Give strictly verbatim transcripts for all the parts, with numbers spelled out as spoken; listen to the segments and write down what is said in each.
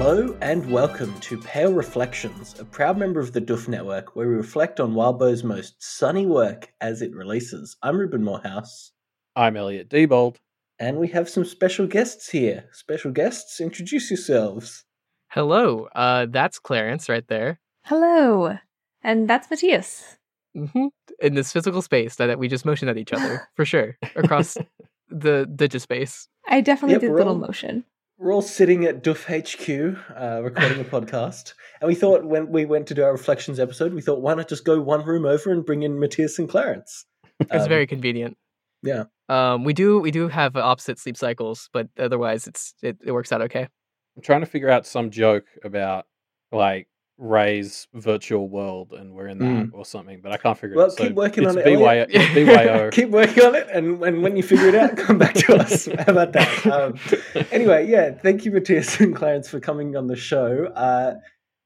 Hello and welcome to Pale Reflections, a proud member of the Doof Network, where we reflect on Wildbow's most sunny work as it releases. I'm Ruben Morehouse. I'm Elliot Diebold. And we have some special guests here. Special guests, introduce yourselves. Hello, uh, that's Clarence right there. Hello, and that's Matthias. Mm-hmm. In this physical space that we just motioned at each other, for sure, across the digispace. I definitely yep, did a little all... motion. We're all sitting at Doof H Q uh, recording a podcast, and we thought when we went to do our Reflections episode, we thought, why not just go one room over and bring in Matthias and Clarence? Um, it's very convenient. Yeah. Um, we do we do have opposite sleep cycles, but otherwise it's it, it works out okay. I'm trying to figure out some joke about, like, Ray's virtual world, and we're in that mm. or something, but I can't figure well, it out. Well, keep so working on it. B Y O, it's B Y O. Keep working on it, and, and when you figure it out, come back to us. How about that? Um, anyway, yeah, thank you, Matthias and Clarence, for coming on the show. Uh,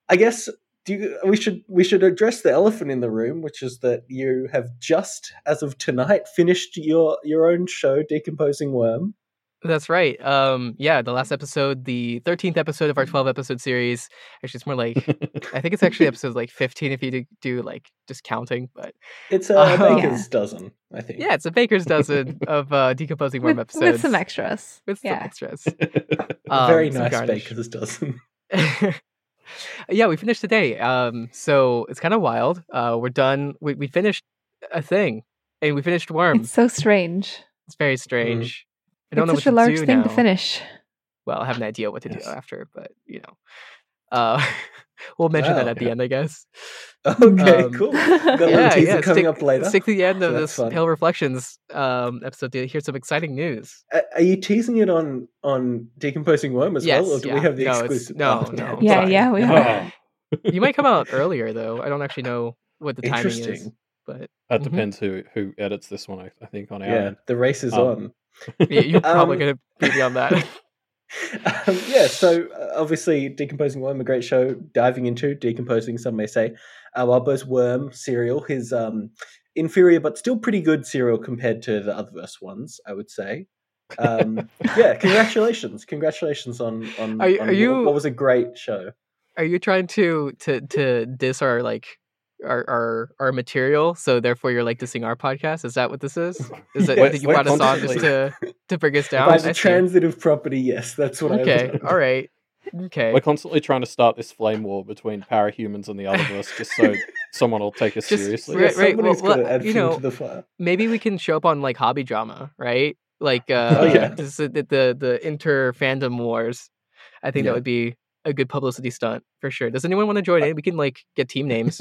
I guess do you, we should we should address the elephant in the room, which is that you have just, as of tonight, finished your, your own show, Decomposing Worm. That's right. Um, yeah, the last episode, the thirteenth episode of our twelve-episode series. Actually, it's more like, I think it's actually episode like fifteen if you do like just counting. But it's a um, baker's yeah. dozen, I think. Yeah, it's a baker's dozen of uh, Decomposing Worm with, episodes. With some extras. With yeah. some extras. Um, Very nice baker's dozen. Yeah, we finished today. Um, so it's kind of wild. Uh, we're done. We, we finished a thing, and we finished Worm. It's so strange. It's very strange. Mm. I don't it's know such what a large thing now. To finish. Well, I have an idea what to yes. do after, but you know, uh, we'll mention wow, that at yeah. the end, I guess. Okay, um, cool. Got a yeah, teaser yeah, coming stick, up later. Stick to the end so of this fun. Pale Reflections um, episode to hear some exciting news. Uh, are you teasing it on on Decomposing Worm as yes, well, or do yeah. we have the no, exclusive? No, oh, no, yeah, sorry. yeah, we are. Oh. You might come out earlier though. I don't actually know what the timing is, but that mm-hmm. depends who who edits this one. I, I think on our yeah, end. The race is um, on. Yeah, you're probably um, going to be beyond that. um, yeah, so uh, obviously Decomposing Worm, a great show, diving into, decomposing, some may say, uh, Wildbow's Worm cereal, his um, inferior but still pretty good cereal compared to the Otherverse ones, I would say. Um, yeah, congratulations. Congratulations on, on, are you, on are you, what was a great show. Are you trying to, to, to diss our, like, Our, our our material, so therefore you're like dissing our podcast? Is that what this is? Is that yes, you brought us on just to, to bring us down? By the transitive property, yes, that's what okay. I Okay, all right. Okay. We're constantly trying to start this flame war between Parahumans and the Otherverse just so someone will take us just, seriously. Right, right. Well, well, add you know, to the fire. Maybe we can show up on like hobby drama, right? Like uh, oh, yeah. just the, the, the inter-fandom wars. I think yeah. that would be a good publicity stunt for sure. Does anyone want to join in? We can like get team names.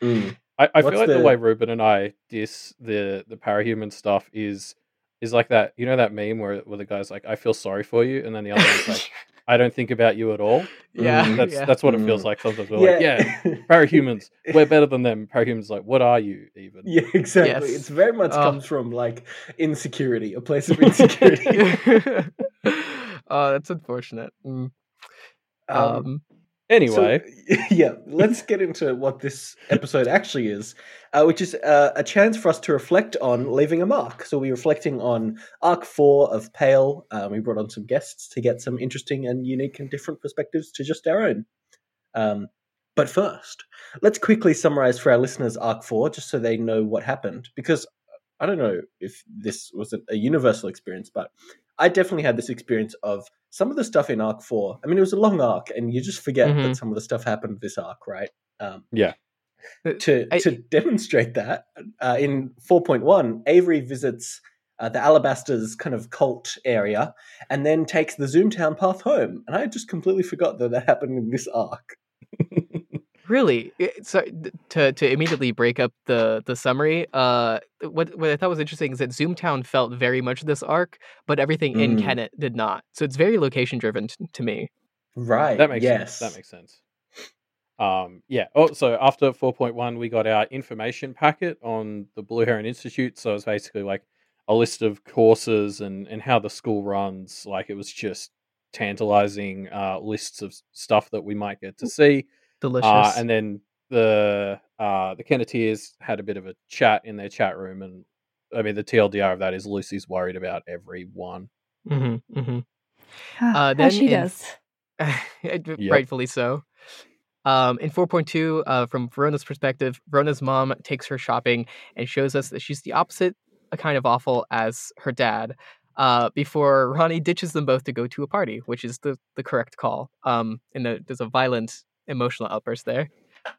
Mm. I, I feel like the... the way Ruben and I diss the the Parahuman stuff is is like that, you know, that meme where where the guy's like, I feel sorry for you, and then the other is like, I don't think about you at all. Yeah, mm, that's yeah. that's what it feels like sometimes. We're yeah. like, yeah, Parahumans, we're better than them. Parahumans, like, what are you even? Yeah, exactly. Yes. It's very much um, comes from like insecurity, a place of insecurity. Oh, that's unfortunate. Mm. Um, um anyway so, yeah let's get into what this episode actually is, uh which is uh, a chance for us to reflect on leaving a mark. So we're reflecting on arc four of Pale. Um, we brought on some guests to get some interesting and unique and different perspectives to just our own, um but first let's quickly summarize for our listeners arc four, just so they know what happened, because I don't know if this was a universal experience, but I definitely had this experience of some of the stuff in Arc four. I mean, it was a long arc, and you just forget mm-hmm. that some of the stuff happened this arc, right? Um, yeah. To I, to demonstrate that, uh, in four point one, Avery visits uh, the Alabaster's kind of cult area and then takes the Zoomtown path home. And I just completely forgot that that happened in this arc. Really? So to to immediately break up the the summary, uh, what what I thought was interesting is that Zoomtown felt very much this arc, but everything mm. in Kennet did not. So it's very location driven t- to me. Right. That makes yes. sense. That makes sense. Um, yeah. Oh, so after four point one, we got our information packet on the Blue Heron Institute. So it's basically like a list of courses and and how the school runs. Like it was just tantalizing uh, lists of stuff that we might get to see. Delicious. Uh, and then the uh, the Kenneteers had a bit of a chat in their chat room, and I mean the T L D R of that is Lucy's worried about everyone. Mm-hmm, mm-hmm. Uh, uh, then as she in, does. Rightfully so. Um, in four point two, uh, from Verona's perspective, Verona's mom takes her shopping and shows us that she's the opposite a kind of awful as her dad, uh, before Ronnie ditches them both to go to a party, which is the, the correct call. Um, and the, there's a violent emotional outburst there.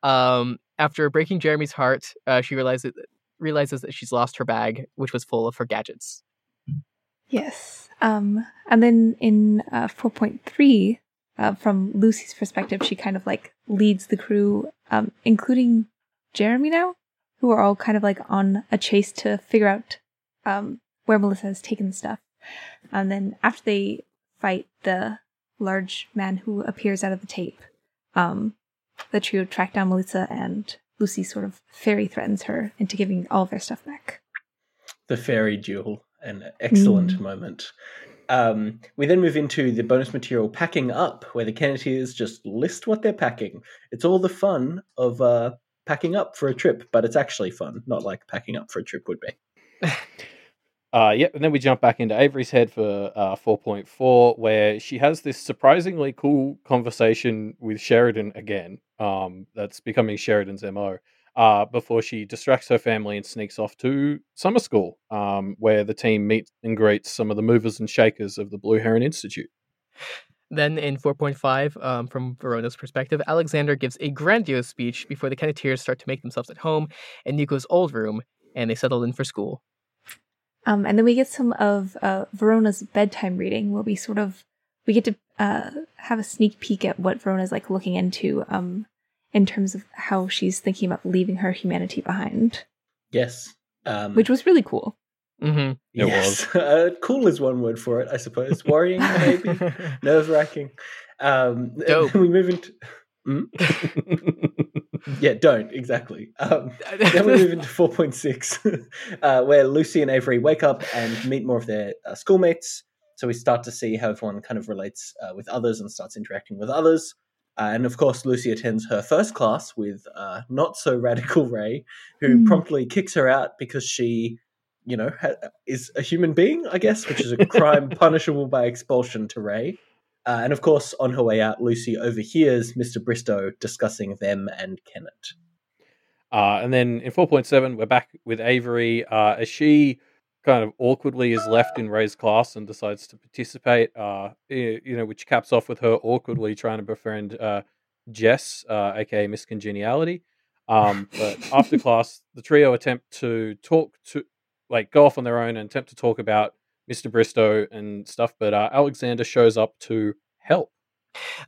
Um, after breaking Jeremy's heart, uh, she realizes, realizes that she's lost her bag, which was full of her gadgets. Yes. Um, and then in uh, four point three... Uh, from Lucy's perspective, she kind of like leads the crew, um, including Jeremy now, who are all kind of like on a chase to figure out um, where Melissa has taken the stuff. And then after they fight the large man who appears out of the tape, um, the trio track down Melissa, and Lucy sort of fairy threatens her into giving all of their stuff back. The fairy duel, an excellent mm. moment. Um, we then move into the bonus material Packing Up, where the Kennetiers just list what they're packing. It's all the fun of uh, packing up for a trip, but it's actually fun, not like packing up for a trip would be. uh, yep, and then we jump back into Avery's head for uh, four point four, where she has this surprisingly cool conversation with Sheridan again. Um, that's becoming Sheridan's M O. Uh, before she distracts her family and sneaks off to summer school, um, where the team meets and greets some of the movers and shakers of the Blue Heron Institute. Then in four point five, um, from Verona's perspective, Alexander gives a grandiose speech before the Kennetiers start to make themselves at home in Nico's old room, and they settle in for school. Um, and then we get some of uh, Verona's bedtime reading, where we sort of, we get to uh, have a sneak peek at what Verona's like looking into, um, in terms of how she's thinking about leaving her humanity behind. Yes. Um, Which was really cool. Mm-hmm. It yes. was. uh, cool is one word for it, I suppose. Worrying, maybe. Nerve-wracking. Um, Dope. We move into... Mm? yeah, don't. Exactly. Um, then we move into four point six, uh, where Lucy and Avery wake up and meet more of their uh, schoolmates. So we start to see how everyone kind of relates uh, with others and starts interacting with others. Uh, and, of course, Lucy attends her first class with uh, not-so-radical Ray, who mm. promptly kicks her out because she, you know, ha- is a human being, I guess, which is a crime punishable by expulsion to Ray. Uh, and, of course, on her way out, Lucy overhears Mister Bristow discussing them and Kennet. Uh, and then in four point seven, we're back with Avery uh, as she kind of awkwardly is left in Ray's class and decides to participate, uh, you know, which caps off with her awkwardly trying to befriend uh, Jess, uh, aka Miss Congeniality. Um, but after class, the trio attempt to talk to, like, go off on their own and attempt to talk about Mister Bristow and stuff. But uh, Alexander shows up to help.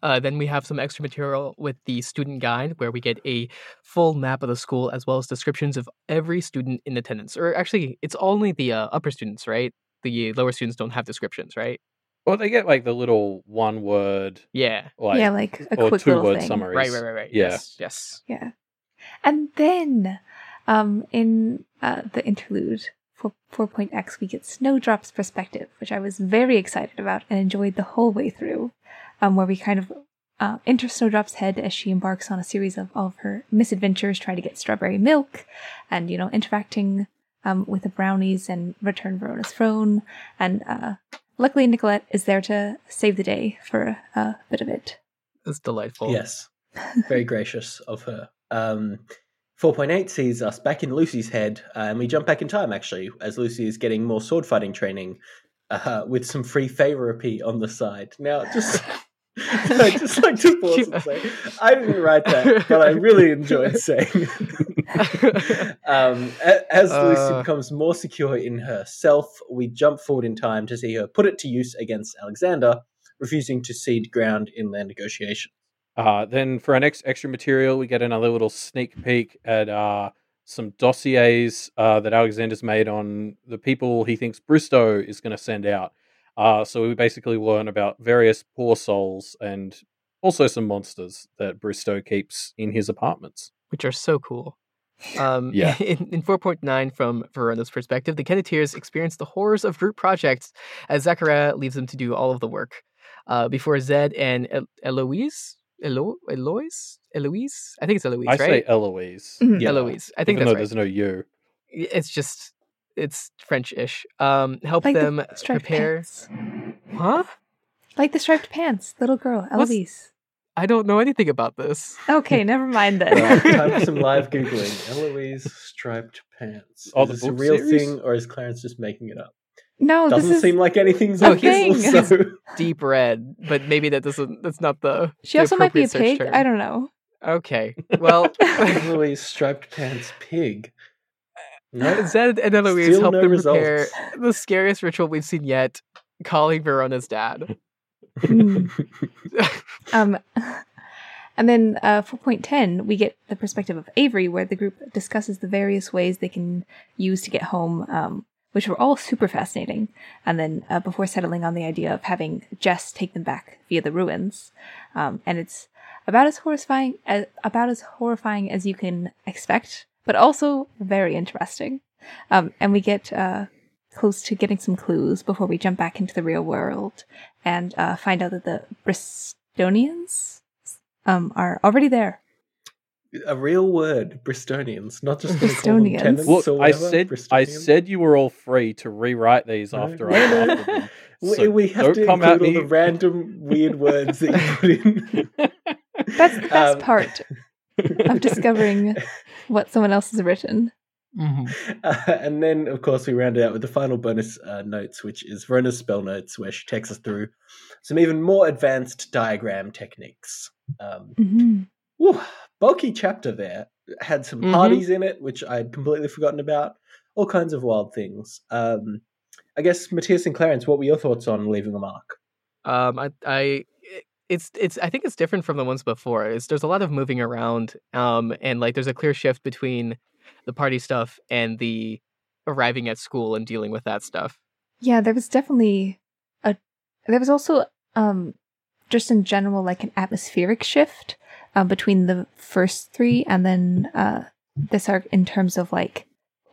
Uh, then we have some extra material with the student guide, where we get a full map of the school as well as descriptions of every student in attendance. Or actually, it's only the uh, upper students, right? The lower students don't have descriptions, right? Well, they get like the little one word. Yeah. Like, yeah, like a or quick two word thing. Summaries. Right, right, right, right. Yeah. Yes. Yes. Yeah. And then um, in uh, the interlude for four point X, we get Snowdrop's perspective, which I was very excited about and enjoyed the whole way through. Um, where we kind of uh, enter Snowdrop's head as she embarks on a series of all of her misadventures, trying to get strawberry milk and, you know, interacting um, with the brownies and return Verona's throne. And uh, luckily, Nicolette is there to save the day for uh, a bit of it. That's delightful. Yes. Very gracious of her. Um, four point eight sees us back in Lucy's head, uh, and we jump back in time, actually, as Lucy is getting more sword fighting training uh, with some free therapy on the side. Now, just... I just like to pause and say, I didn't write that, but I really enjoyed saying um, as uh, Lucy becomes more secure in herself, we jump forward in time to see her put it to use against Alexander, refusing to cede ground in their negotiation. Uh, then for our next extra material, we get another little sneak peek at uh, some dossiers uh, that Alexander's made on the people he thinks Bristow is going to send out. Uh, so we basically learn about various poor souls and also some monsters that Bristow keeps in his apartments. Which are so cool. Um, yeah. In, in four point nine, from Verona's perspective, the Kennetiers experience the horrors of group projects as Zachariah leaves them to do all of the work. Uh, before Zed and El- Eloise? Elo- Eloise? Eloise? I think it's Eloise, I right? I say Eloise. Mm-hmm. Yeah. Eloise. I think Even that's right. Even though there's no U. It's just... It's French-ish. Um, help like them the prepare. Pants. Huh? Like the striped pants, little girl, Eloise. I don't know anything about this. Okay, never mind then. Well, time for some live Googling. Eloise striped pants. Oh, is the this a real series? thing, or is Clarence just making it up? No, doesn't this seem like anything's a thing. So. Deep red, but maybe that doesn't. That's not the. She the also might be a pig. Term. I don't know. Okay, well, Eloise striped pants pig. No. Zed and Eloise Still helped no them results. prepare the scariest ritual we've seen yet: calling Verona's dad. um, and then uh, four point ten, we get the perspective of Avery, where the group discusses the various ways they can use to get home, um, which were all super fascinating. And then uh, before settling on the idea of having Jess take them back via the ruins, um, and it's about as horrifying as about as horrifying as you can expect, but also very interesting. Um, and we get. Uh, close to getting some clues before we jump back into the real world and uh, find out that the Bristonians um, are already there. A real word, Bristonians, not just Bristonians. Call them tenants Look, or I said, I said you were all free to rewrite these no. after I uploaded them. So we, we have to include all me. the random weird words that you put in. That's the best um, part of discovering what someone else has written. Mm-hmm. Uh, and then, of course, we round it out with the final bonus uh, notes, which is Verona's spell notes, where she takes us through some even more advanced diagram techniques. Um, mm-hmm. Whew, bulky chapter there. Had some mm-hmm. parties in it, which I'd completely forgotten about. All kinds of wild things. Um, I guess, Matthias and Clarence, what were your thoughts on Leaving a Mark? Um, I, I, it's, it's. I think it's different from the ones before. It's, there's a lot of moving around, um, and like there's a clear shift between the party stuff and the arriving at school and dealing with that stuff. Yeah, there was definitely a, there was also um, just in general like an atmospheric shift uh, between the first three and then uh, this arc in terms of like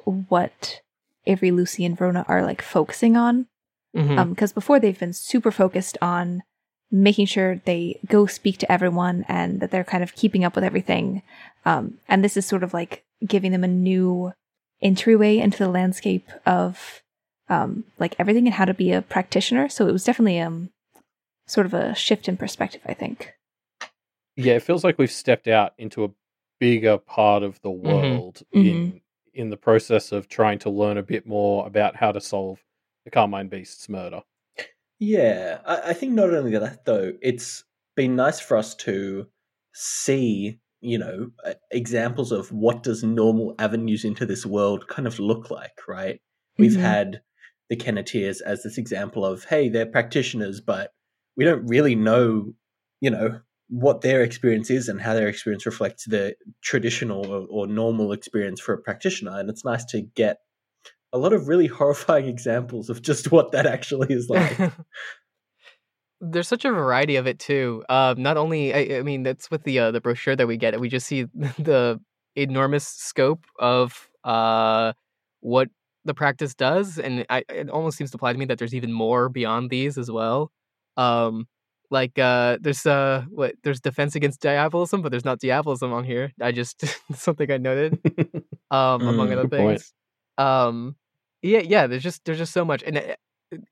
what Avery, Lucy, and Verona are like focusing on. Because mm-hmm. um, before they've been super focused on making sure they go speak to everyone and that they're kind of keeping up with everything. Um, and this is sort of like giving them a new entryway into the landscape of um, like everything and how to be a practitioner. So it was definitely um, sort of a shift in perspective, I think. Yeah, it feels like we've stepped out into a bigger part of the world mm-hmm. in mm-hmm. in the process of trying to learn a bit more about how to solve the Carmine Beast's murder. Yeah, I, I think not only that, though, it's been nice for us to see, you know, examples of what does normal avenues into this world kind of look like, right? Mm-hmm. We've had the Kennetiers as this example of, hey, they're practitioners, but we don't really know, you know, what their experience is and how their experience reflects the traditional or, or normal experience for a practitioner. And it's nice to get a lot of really horrifying examples of just what that actually is like. There's such a variety of it too. Uh, not only, I, I mean, that's with the uh, the brochure that we get. We just see the enormous scope of uh, what the practice does, and I, it almost seems to apply to me that there's even more beyond these as well. Um, like uh, there's uh, what there's defense against diabolism, but there's not diabolism on here. I just something I noted um, mm, among other things. Um, yeah, yeah. There's just there's just so much and. Uh,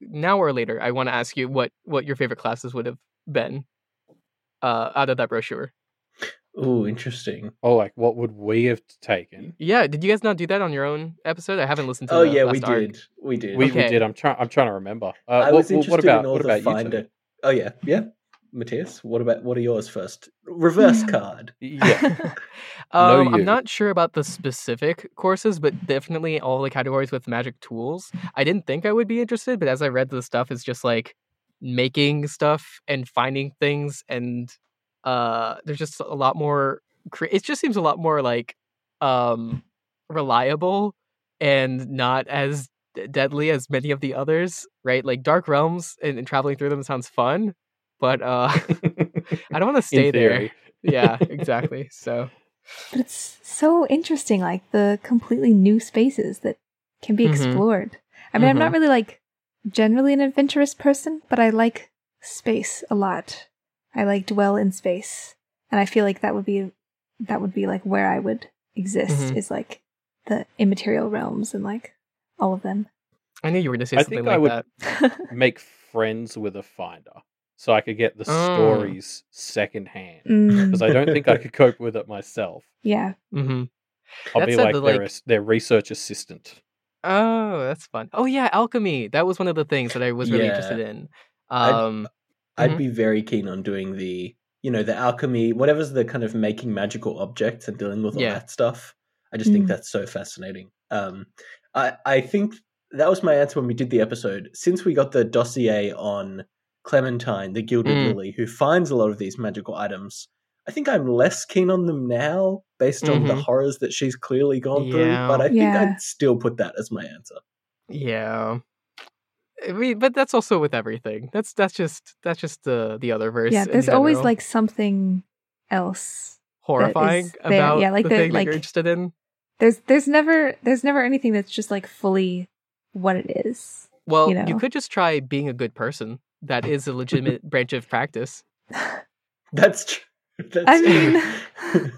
Now or later, I want to ask you what, what your favorite classes would have been uh, out of that brochure. Oh, interesting. Oh, like what would we have taken? Yeah, did you guys not do that on your own episode? I haven't listened to. Oh the yeah, last we arc. did. We did. We, okay. we did. I'm trying. I'm trying to remember. Uh, I what, was interested what about, in all what about the finder. Oh yeah, yeah. Matthias, what about what are yours first? Reverse card. Yeah. um, no I'm not sure about the specific courses, but definitely all the categories with magic tools. I didn't think I would be interested, but as I read the stuff, it's just like making stuff and finding things, and uh, there's just a lot more. Cre- it just seems a lot more like um, reliable and not as deadly as many of the others, right? Like Dark Realms and, and traveling through them sounds fun. But uh, I don't want to stay there. Yeah, exactly. So, but it's so interesting, like the completely new spaces that can be mm-hmm. explored. I mean, mm-hmm. I'm not really like generally an adventurous person, but I like space a lot. I like dwell in space, and I feel like that would be that would be like where I would exist mm-hmm. is like the immaterial realms and like all of them. I knew you were going to say I something think like I would that. Make friends with a finder. so I could get the oh. stories secondhand, because mm. I don't think I could cope with it myself. Yeah. Mm-hmm. I'll that be like, the, like... Their, their research assistant. Oh, that's fun. Oh, yeah, alchemy. That was one of the things that I was really yeah. interested in. Um, I'd, I'd mm-hmm. be very keen on doing the, you know, the alchemy, whatever's the kind of making magical objects and dealing with all yeah. that stuff. I just mm. think that's so fascinating. Um, I, I think that was my answer when we did the episode. Since we got the dossier on Clementine, the Gilded mm. Lily, who finds a lot of these magical items, I think I'm less keen on them now based mm-hmm. on the horrors that she's clearly gone yeah. through, but I think yeah. I'd still put that as my answer. Yeah. I mean, but that's also with everything. That's that's just that's just the the other verse. Yeah, there's always like something else horrifying about yeah, like the, the thing like, that you're interested in. There's there's never there's never anything that's just like fully what it is. Well, you know? You could just try being a good person. That is a legitimate branch of practice. That's true. That's I mean,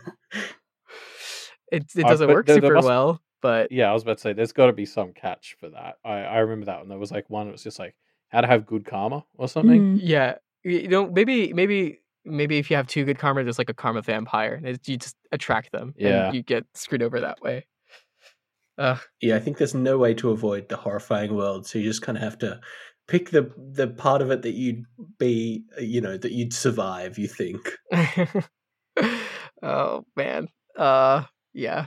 it it doesn't I, work there, super there must, well, but yeah, I was about to say there's got to be some catch for that. I, I remember that one. There was like one. It was just like how to have good karma or something. Mm. Yeah, you know, maybe maybe maybe if you have too good karma, there's like a karma vampire, and you just attract them. Yeah, and you get screwed over that way. Uh, yeah, I think there's no way to avoid the horrifying world, so you just kind of have to pick the the part of it that you'd be, you know, that you'd survive, you think. Oh, man. Uh, yeah.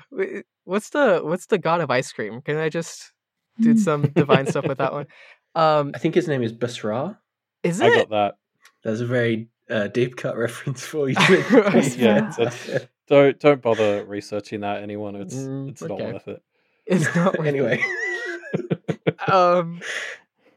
What's the what's the god of ice cream? Can I just do some divine stuff with that one? Um, I think his name is Basra. Is it? I got that. That's a very uh, deep cut reference for you. Yeah, it's a, don't, don't bother researching that, anyone. It's, mm, it's okay. not worth it. It's not worth anyway. it. Anyway. um...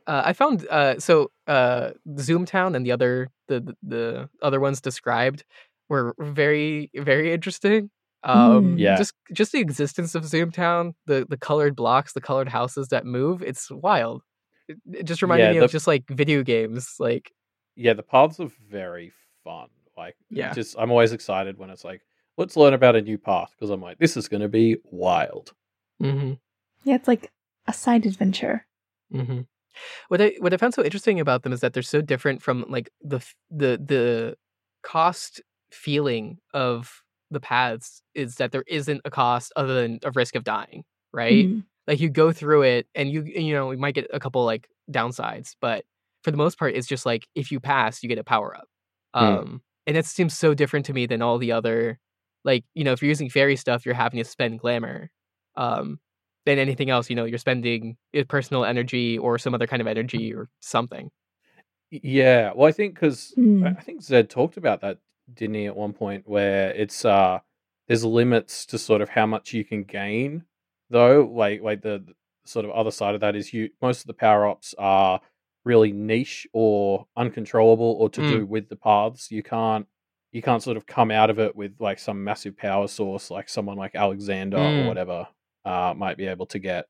Uh, I found uh, so uh, Zoomtown and the other the the other ones described were very very interesting. Um, mm, yeah, just just the existence of Zoomtown, the the colored blocks, the colored houses that move. It's wild. It, it just reminded yeah, me the, of just like video games. Like, yeah, the paths are very fun. Like, yeah, just I'm always excited when it's like, let's learn about a new path, because I'm like, this is going to be wild. Mm-hmm. Yeah, it's like a side adventure. Mm-hmm. What I what I found so interesting about them is that they're so different from like the the the cost feeling of the paths is that there isn't a cost other than a risk of dying, right? Mm-hmm. Like you go through it and you you know you might get a couple like downsides, but for the most part, it's just like if you pass, you get a power up, um, mm. and that seems so different to me than all the other like you know if you're using fairy stuff, you're having to spend glamour. Um, than anything else, you know, you're spending personal energy or some other kind of energy or something. Yeah, well, I think because mm. I think Zed talked about that, didn't he, at one point, where it's uh, there's limits to sort of how much you can gain, though. Like, like the, the sort of other side of that is you most of the power ups are really niche or uncontrollable or to mm. do with the paths. You can't you can't sort of come out of it with like some massive power source, like someone like Alexander mm. or whatever. Uh, might be able to get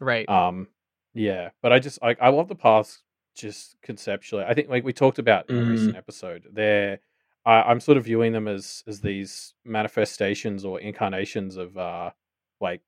right. Um, yeah, but I just like I love the paths just conceptually. I think like we talked about in a mm. recent episode, they're I, I'm sort of viewing them as as these manifestations or incarnations of uh, like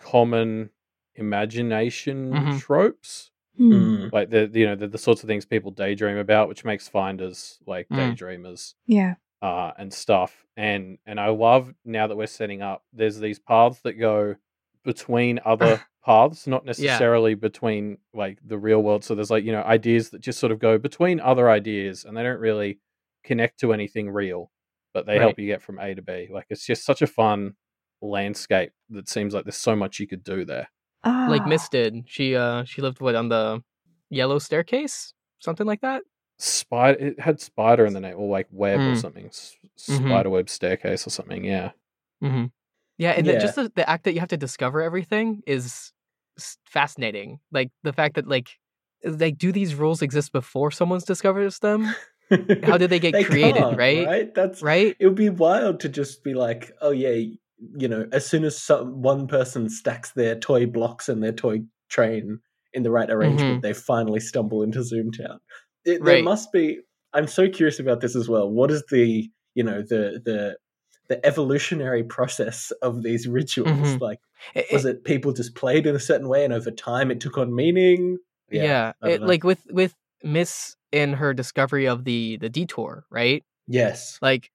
common imagination mm-hmm. tropes, mm. like the you know the, the sorts of things people daydream about, which makes finders like mm. daydreamers. Yeah. Uh, and stuff, and and I love now that we're setting up. There's these paths that go between other paths, not necessarily yeah. between like the real world. So there's like, you know, ideas that just sort of go between other ideas and they don't really connect to anything real, but they right. help you get from A to B. Like it's just such a fun landscape that seems like there's so much you could do there. Ah. Like Miss did. She uh she lived what on the yellow staircase? Something like that? Spider it had spider in the name or like web mm. or something. S- mm-hmm. Spiderweb staircase or something, yeah. Mm-hmm. Yeah, and yeah. The, just the, the act that you have to discover everything is fascinating. Like the fact that, like, like do these rules exist before someone's discovers them? How did they get they created? Right? Right. That's right. It would be wild to just be like, oh yeah, you know, as soon as some, one person stacks their toy blocks and their toy train in the right arrangement, mm-hmm. they finally stumble into Zoomtown. It, right. There must be. I'm so curious about this as well. What is the, you know, the the the evolutionary process of these rituals, mm-hmm. like was it people just played in a certain way and over time it took on meaning? Yeah, yeah. It, like with with Miss in her discovery of the the detour, right? Yes. Like,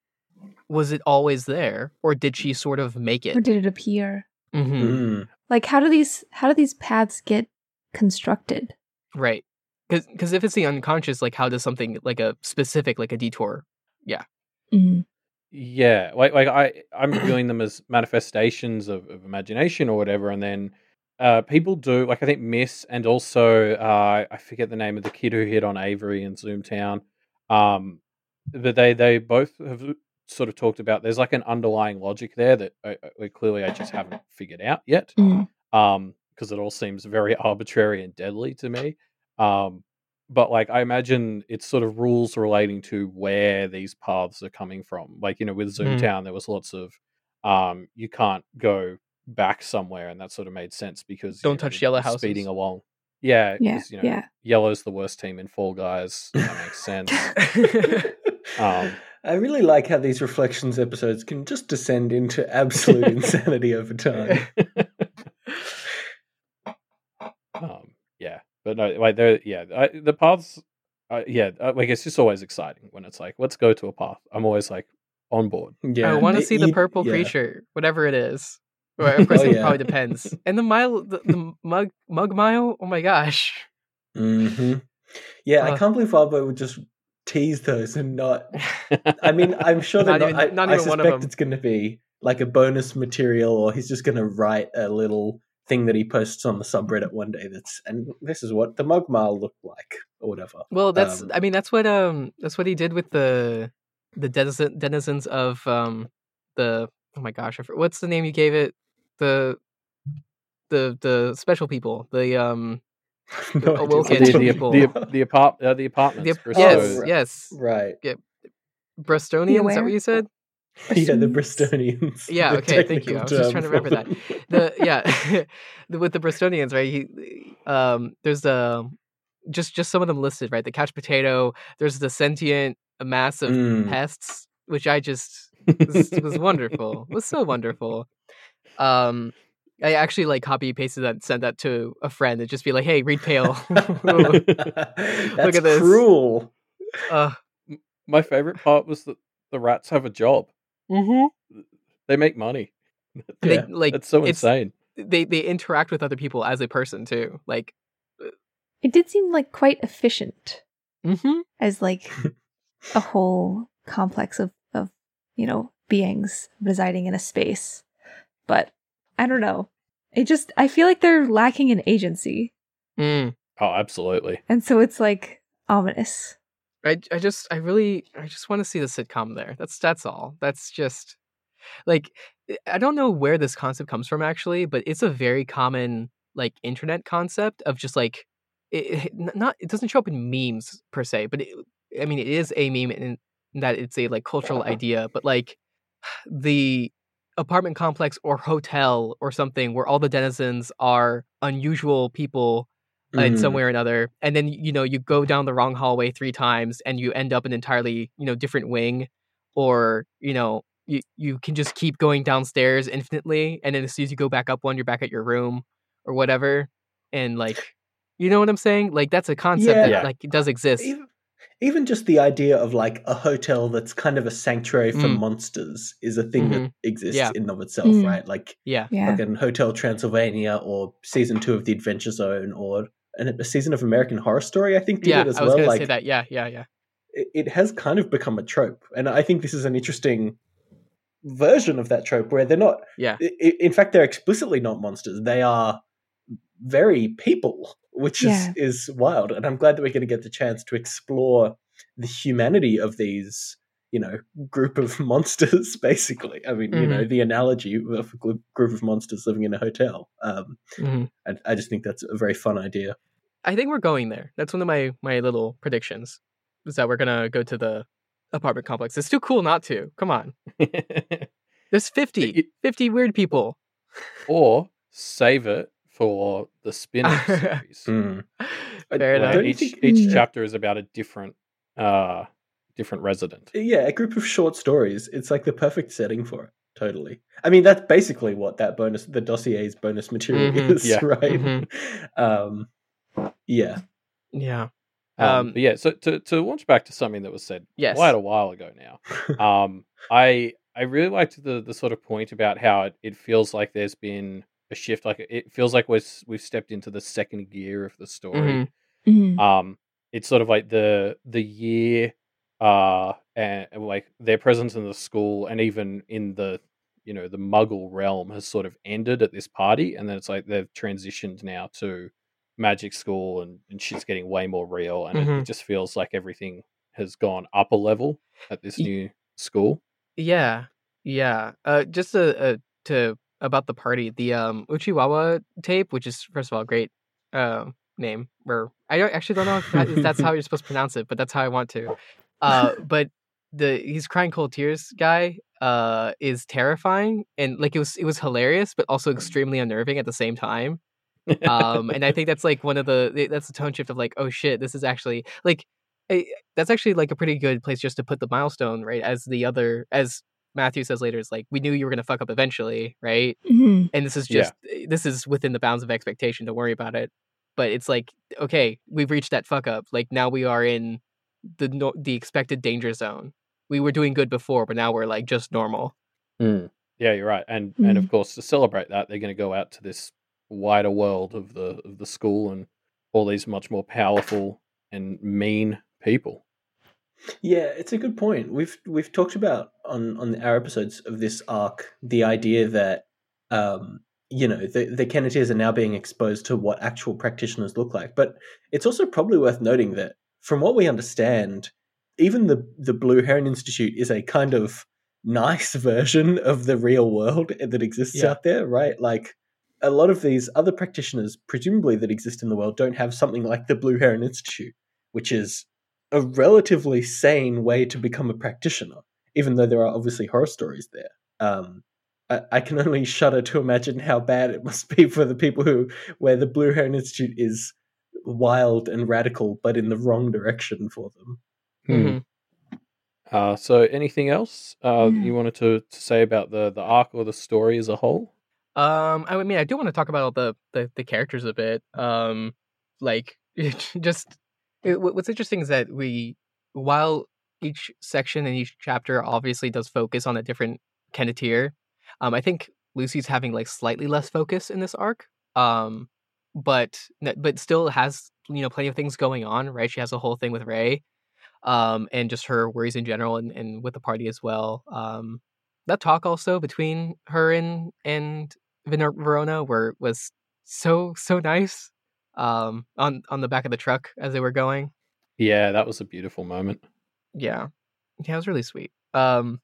was it always there, or did she sort of make it? Or did it appear? Mm-hmm. Mm. Like, how do these how do these paths get constructed? Right. Because if it's the unconscious, like, how does something like a specific, like a detour? Yeah. Mm-hmm. Yeah. Like, like I, I'm viewing them as manifestations of, of imagination or whatever. And then uh, people do, like, I think Miss and also, uh, I forget the name of the kid who hit on Avery in Zoomtown. Um, but they, they both have sort of talked about there's like an underlying logic there that I, I, clearly I just haven't figured out yet. Mm. Um, because it all seems very arbitrary and deadly to me. Um, but like, I imagine it's sort of rules relating to where these paths are coming from. Like, you know, with Zoomtown, mm. there was lots of, um, you can't go back somewhere. And that sort of made sense because don't you know, touch yellow houses speeding along. Yeah. Yeah, you know, yeah. Yellow's the worst team in Fall Guys. That makes sense. um, I really like how these Reflections episodes can just descend into absolute insanity over time. um, yeah. But no, like there, yeah, I, the paths, uh, yeah, like it's just always exciting when it's like, let's go to a path. I'm always like on board. Yeah, I want to see the purple yeah. creature, whatever it is. Or, of course, oh, it yeah. probably depends. And the mile, the, the mug, mug mile. Oh my gosh. Mm-hmm. Yeah, uh, I can't believe Wildbow would just tease those and not. I mean, I'm sure that not, not, even, not I, even I suspect one of them. It's going to be like a bonus material, or he's just going to write a little thing that he posts on the subreddit one day that's and this is what the mug mile looked like or whatever. Well, that's um, I mean that's what um that's what he did with the the denizen, denizens of um the oh my gosh I forget, what's the name you gave it the the the special people the um no the, Wilkins, the, the, people. the the the apart uh, the apartments the, yes oh, yes right yeah, Bristonians is that what you said? Yeah, the Bristonians. Yeah, okay, thank you. I was just trying to remember that. The yeah, the, with the Bristonians, right? He, um, there's the just just some of them listed, right? The couch potato. There's the sentient mass of mm. pests, which I just was, was wonderful. It was so wonderful. Um, I actually like copy pasted that, and sent that to a friend, and just be like, "Hey, read Pale. Look at this. Cruel." Uh, My favorite part was that the rats have a job. Mm-hmm. They make money. They, like, that's so insane. They they interact with other people as a person too. Like, it did seem like quite efficient mm-hmm. as like a whole complex of, of you know beings residing in a space. But I don't know. It just I feel like they're lacking in agency. Mm. Oh, absolutely. And so it's like ominous. I, I just, I really, I just want to see the sitcom there. That's, that's all. That's just, like, I don't know where this concept comes from, actually, but it's a very common, like, internet concept of just, like, it, it, not, it doesn't show up in memes, per se, but, it, I mean, it is a meme in, in that it's a, like, cultural uh-huh. idea, but, like, the apartment complex or hotel or something where all the denizens are unusual people in mm. some way or another, and then you know you go down the wrong hallway three times and you end up an entirely you know different wing, or you know you, you can just keep going downstairs infinitely, and then as soon as you go back up one you're back at your room or whatever, and like you know what I'm saying, like that's a concept yeah. that like does exist. Even, even just the idea of like a hotel that's kind of a sanctuary for mm. monsters is a thing mm-hmm. that exists yeah. in and of itself mm. right like yeah. yeah like in Hotel Transylvania or season two of The Adventure Zone or and a season of American Horror Story, I think, did yeah, it as well. Yeah, I was well. going like, to say that. Yeah, yeah, yeah. It, it has kind of become a trope. And I think this is an interesting version of that trope where they're not... Yeah. I, in fact, they're explicitly not monsters. They are very people, which yeah. is, is wild. And I'm glad that we're going to get the chance to explore the humanity of these, you know, group of monsters, basically. I mean, mm-hmm. you know, the analogy of a group of monsters living in a hotel. Um, mm-hmm. and I just think that's a very fun idea. I think we're going there. That's one of my, my little predictions, is that we're going to go to the apartment complex. It's too cool not to. Come on. There's fifty, fifty weird people. Or save it for the spin-off series. Mm. Fair enough. Well, each, each chapter is about a different uh, different resident. Yeah, a group of short stories. It's like the perfect setting for it. Totally. I mean, that's basically what that bonus, the dossier's bonus material mm-hmm. is, yeah. right? Mm-hmm. Um, yeah. Yeah. Um, um, yeah, so to, to launch back to something that was said yes. quite a while ago now, um, I I really liked the the sort of point about how it, it feels like there's been a shift. Like it feels like we're, we've stepped into the second gear of the story. Mm-hmm. Mm-hmm. Um, it's sort of like the the year uh, and like their presence in the school and even in the, you know, the Muggle realm has sort of ended at this party. And then it's like they've transitioned now to magic school and, and shit's getting way more real, and mm-hmm. it, it just feels like everything has gone up a level at this new school. Yeah, yeah. Uh, just a, a, to about the party, the um, Uchiwawa tape, which is first of all great uh, name. Or I don't, actually don't know if that, that's how you're supposed to pronounce it, but that's how I want to. Uh, but the he's crying cold tears guy uh, is terrifying, and like it was it was hilarious, but also extremely unnerving at the same time. um and I think that's like one of the that's the tone shift of like, oh shit, this is actually like I, that's actually like a pretty good place just to put the milestone, right? As the other as Matthew says later, it's like, we knew you were gonna fuck up eventually, right? Mm-hmm. And this is just yeah. this is within the bounds of expectation, don't worry about it. But it's like, okay, we've reached that fuck up, like now we are in the no- the expected danger zone. We were doing good before, but now we're like just normal. Mm. Yeah, you're right. And mm-hmm. and of course to celebrate that, they're gonna go out to this wider world of the of the school and all these much more powerful and mean people. Yeah, it's a good point. We've we've talked about on on our episodes of this arc the idea that um you know the the Kenneteers are now being exposed to what actual practitioners look like, but it's also probably worth noting that from what we understand, even the the Blue Heron Institute is a kind of nice version of the real world that exists yeah. out there, right? Like, a lot of these other practitioners, presumably that exist in the world, don't have something like the Blue Heron Institute, which is a relatively sane way to become a practitioner, even though there are obviously horror stories there. Um, I, I can only shudder to imagine how bad it must be for the people who, where the Blue Heron Institute is wild and radical, but in the wrong direction for them. Mm-hmm. Uh, so anything else uh, mm-hmm. you wanted to, to say about the, the arc or the story as a whole? Um, I mean, I do want to talk about the, the, the characters a bit. Um, like, just it, what's interesting is that we, while each section and each chapter obviously does focus on a different Kenneteer, um, I think Lucy's having like slightly less focus in this arc. Um, but but still has you know plenty of things going on, right? She has a whole thing with Ray, um, and just her worries in general, and, and with the party as well. Um, that talk also between her and and. Verona were was so so nice um on on the back of the truck as they were going. Yeah, that was a beautiful moment. Yeah yeah, it was really sweet. Um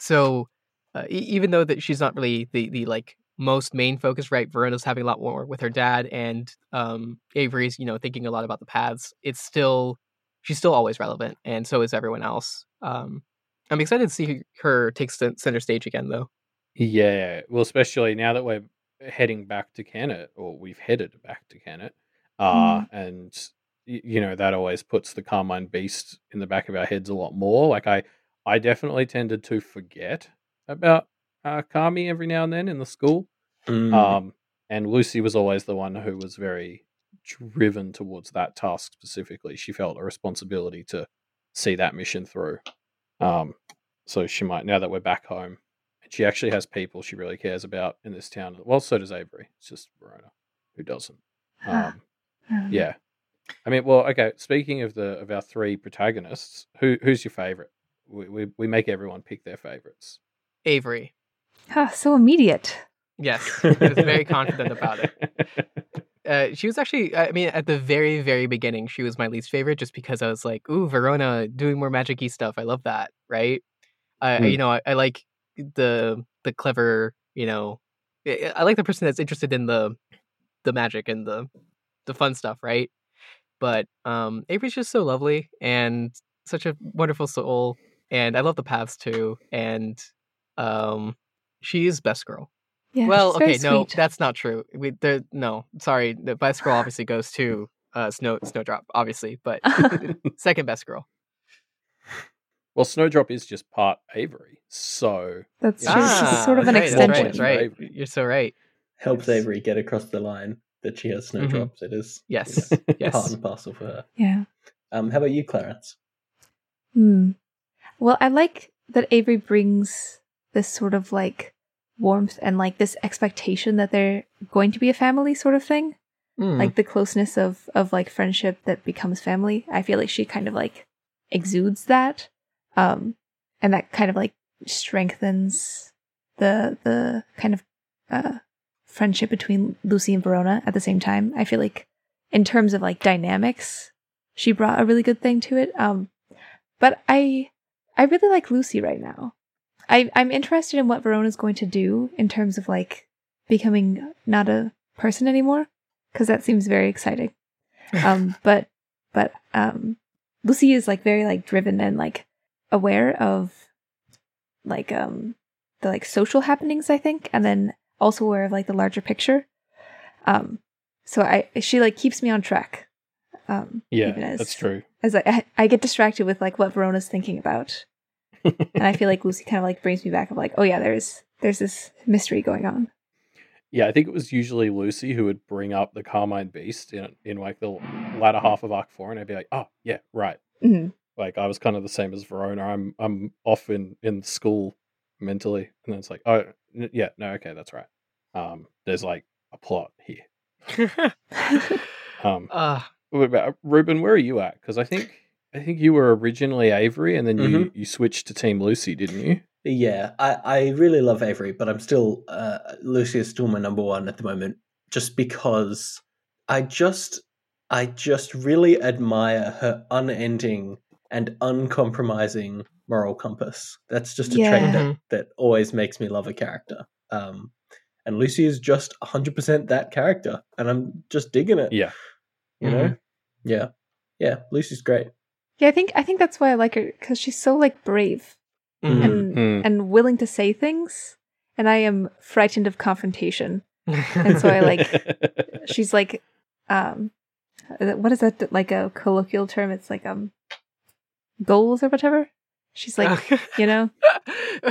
so uh, e- even though that she's not really the the like most main focus, right? Verona's having a lot more with her dad, and um Avery's you know thinking a lot about the paths. It's still she's still always relevant, and so is everyone else. um I'm excited to see her take center stage again though. Yeah, well, especially now that we're heading back to Kennet, or we've headed back to Kennet, uh, mm. and, you know, that always puts the Carmine Beast in the back of our heads a lot more. Like, I, I definitely tended to forget about uh, Carmi every now and then in the school, mm. um, and Lucy was always the one who was very driven towards that task specifically. She felt a responsibility to see that mission through. Um, so she might, now that we're back home, she actually has people she really cares about in this town. Well, so does Avery. It's just Verona who doesn't. Um, yeah. I mean, well, okay. Speaking of the of our three protagonists, who who's your favorite? We we, we make everyone pick their favorites. Avery. Ah, so immediate. Yes, she was very confident about it. Uh, she was actually, I mean, at the very, very beginning, she was my least favorite just because I was like, ooh, Verona doing more magic-y stuff. I love that, right? Uh, mm. You know, I, I like... the the clever, you know, I like the person that's interested in the the magic and the the fun stuff, right? But um Avery's just so lovely and such a wonderful soul, and I love the paths too, and um she is best girl. Yeah, well, okay, no, that's not true. We there no, sorry, the best girl obviously goes to uh Snow Snowdrop, obviously, but second best girl. Well, Snowdrop is just part Avery, so... That's true. Ah, she's sort of an extension. That's right. That's right. You're so right. Helps yes. Avery get across the line that she has Snowdrops. Mm-hmm. It is yes, yes. part and parcel for her. Yeah. Um, how about you, Clarence? Hmm. Well, I like that Avery brings this sort of like warmth and like this expectation that they're going to be a family sort of thing. Mm. Like the closeness of, of like friendship that becomes family. I feel like she kind of like exudes that. Um, and that kind of like strengthens the, the kind of, uh, friendship between Lucy and Verona at the same time. I feel like in terms of like dynamics, she brought a really good thing to it. Um, but I, I really like Lucy right now. I, I'm interested in what Verona's going to do in terms of like becoming not a person anymore, because that seems very exciting. Um, but but um, Lucy is like very like driven and like aware of like um, the like social happenings, I think, and then also aware of like the larger picture. Um, so I she like keeps me on track. Um, yeah, even as, that's true. As I, I I get distracted with like what Verona's thinking about. And I feel like Lucy kind of like brings me back of like, oh yeah, there's there's this mystery going on. Yeah, I think it was usually Lucy who would bring up the Carmine Beast in in like the latter half of Arc Four, and I'd be like, oh yeah, right. Mm-hmm. Like I was kind of the same as Verona. I'm I'm off in, in school mentally, and then it's like, oh n- yeah, no, okay, that's right. Um, there's like a plot here. um, uh. Ruben, where are you at? Because I think. I think you were originally Avery, and then you, mm-hmm. you switched to Team Lucy, didn't you? Yeah, I, I really love Avery, but I'm still uh, Lucy is still my number one at the moment, just because I just I just really admire her unending and uncompromising moral compass. That's just a yeah. trait that, that always makes me love a character. Um, and Lucy is just one hundred percent that character, and I'm just digging it. Yeah, you mm-hmm. know, yeah, yeah. Lucy's great. Yeah, I think I think that's why I like her, because she's so like brave mm-hmm. and mm-hmm. and willing to say things, and I am frightened of confrontation, and so I like she's like, um, what is that like a colloquial term? It's like um, goals or whatever. She's like, uh, you know.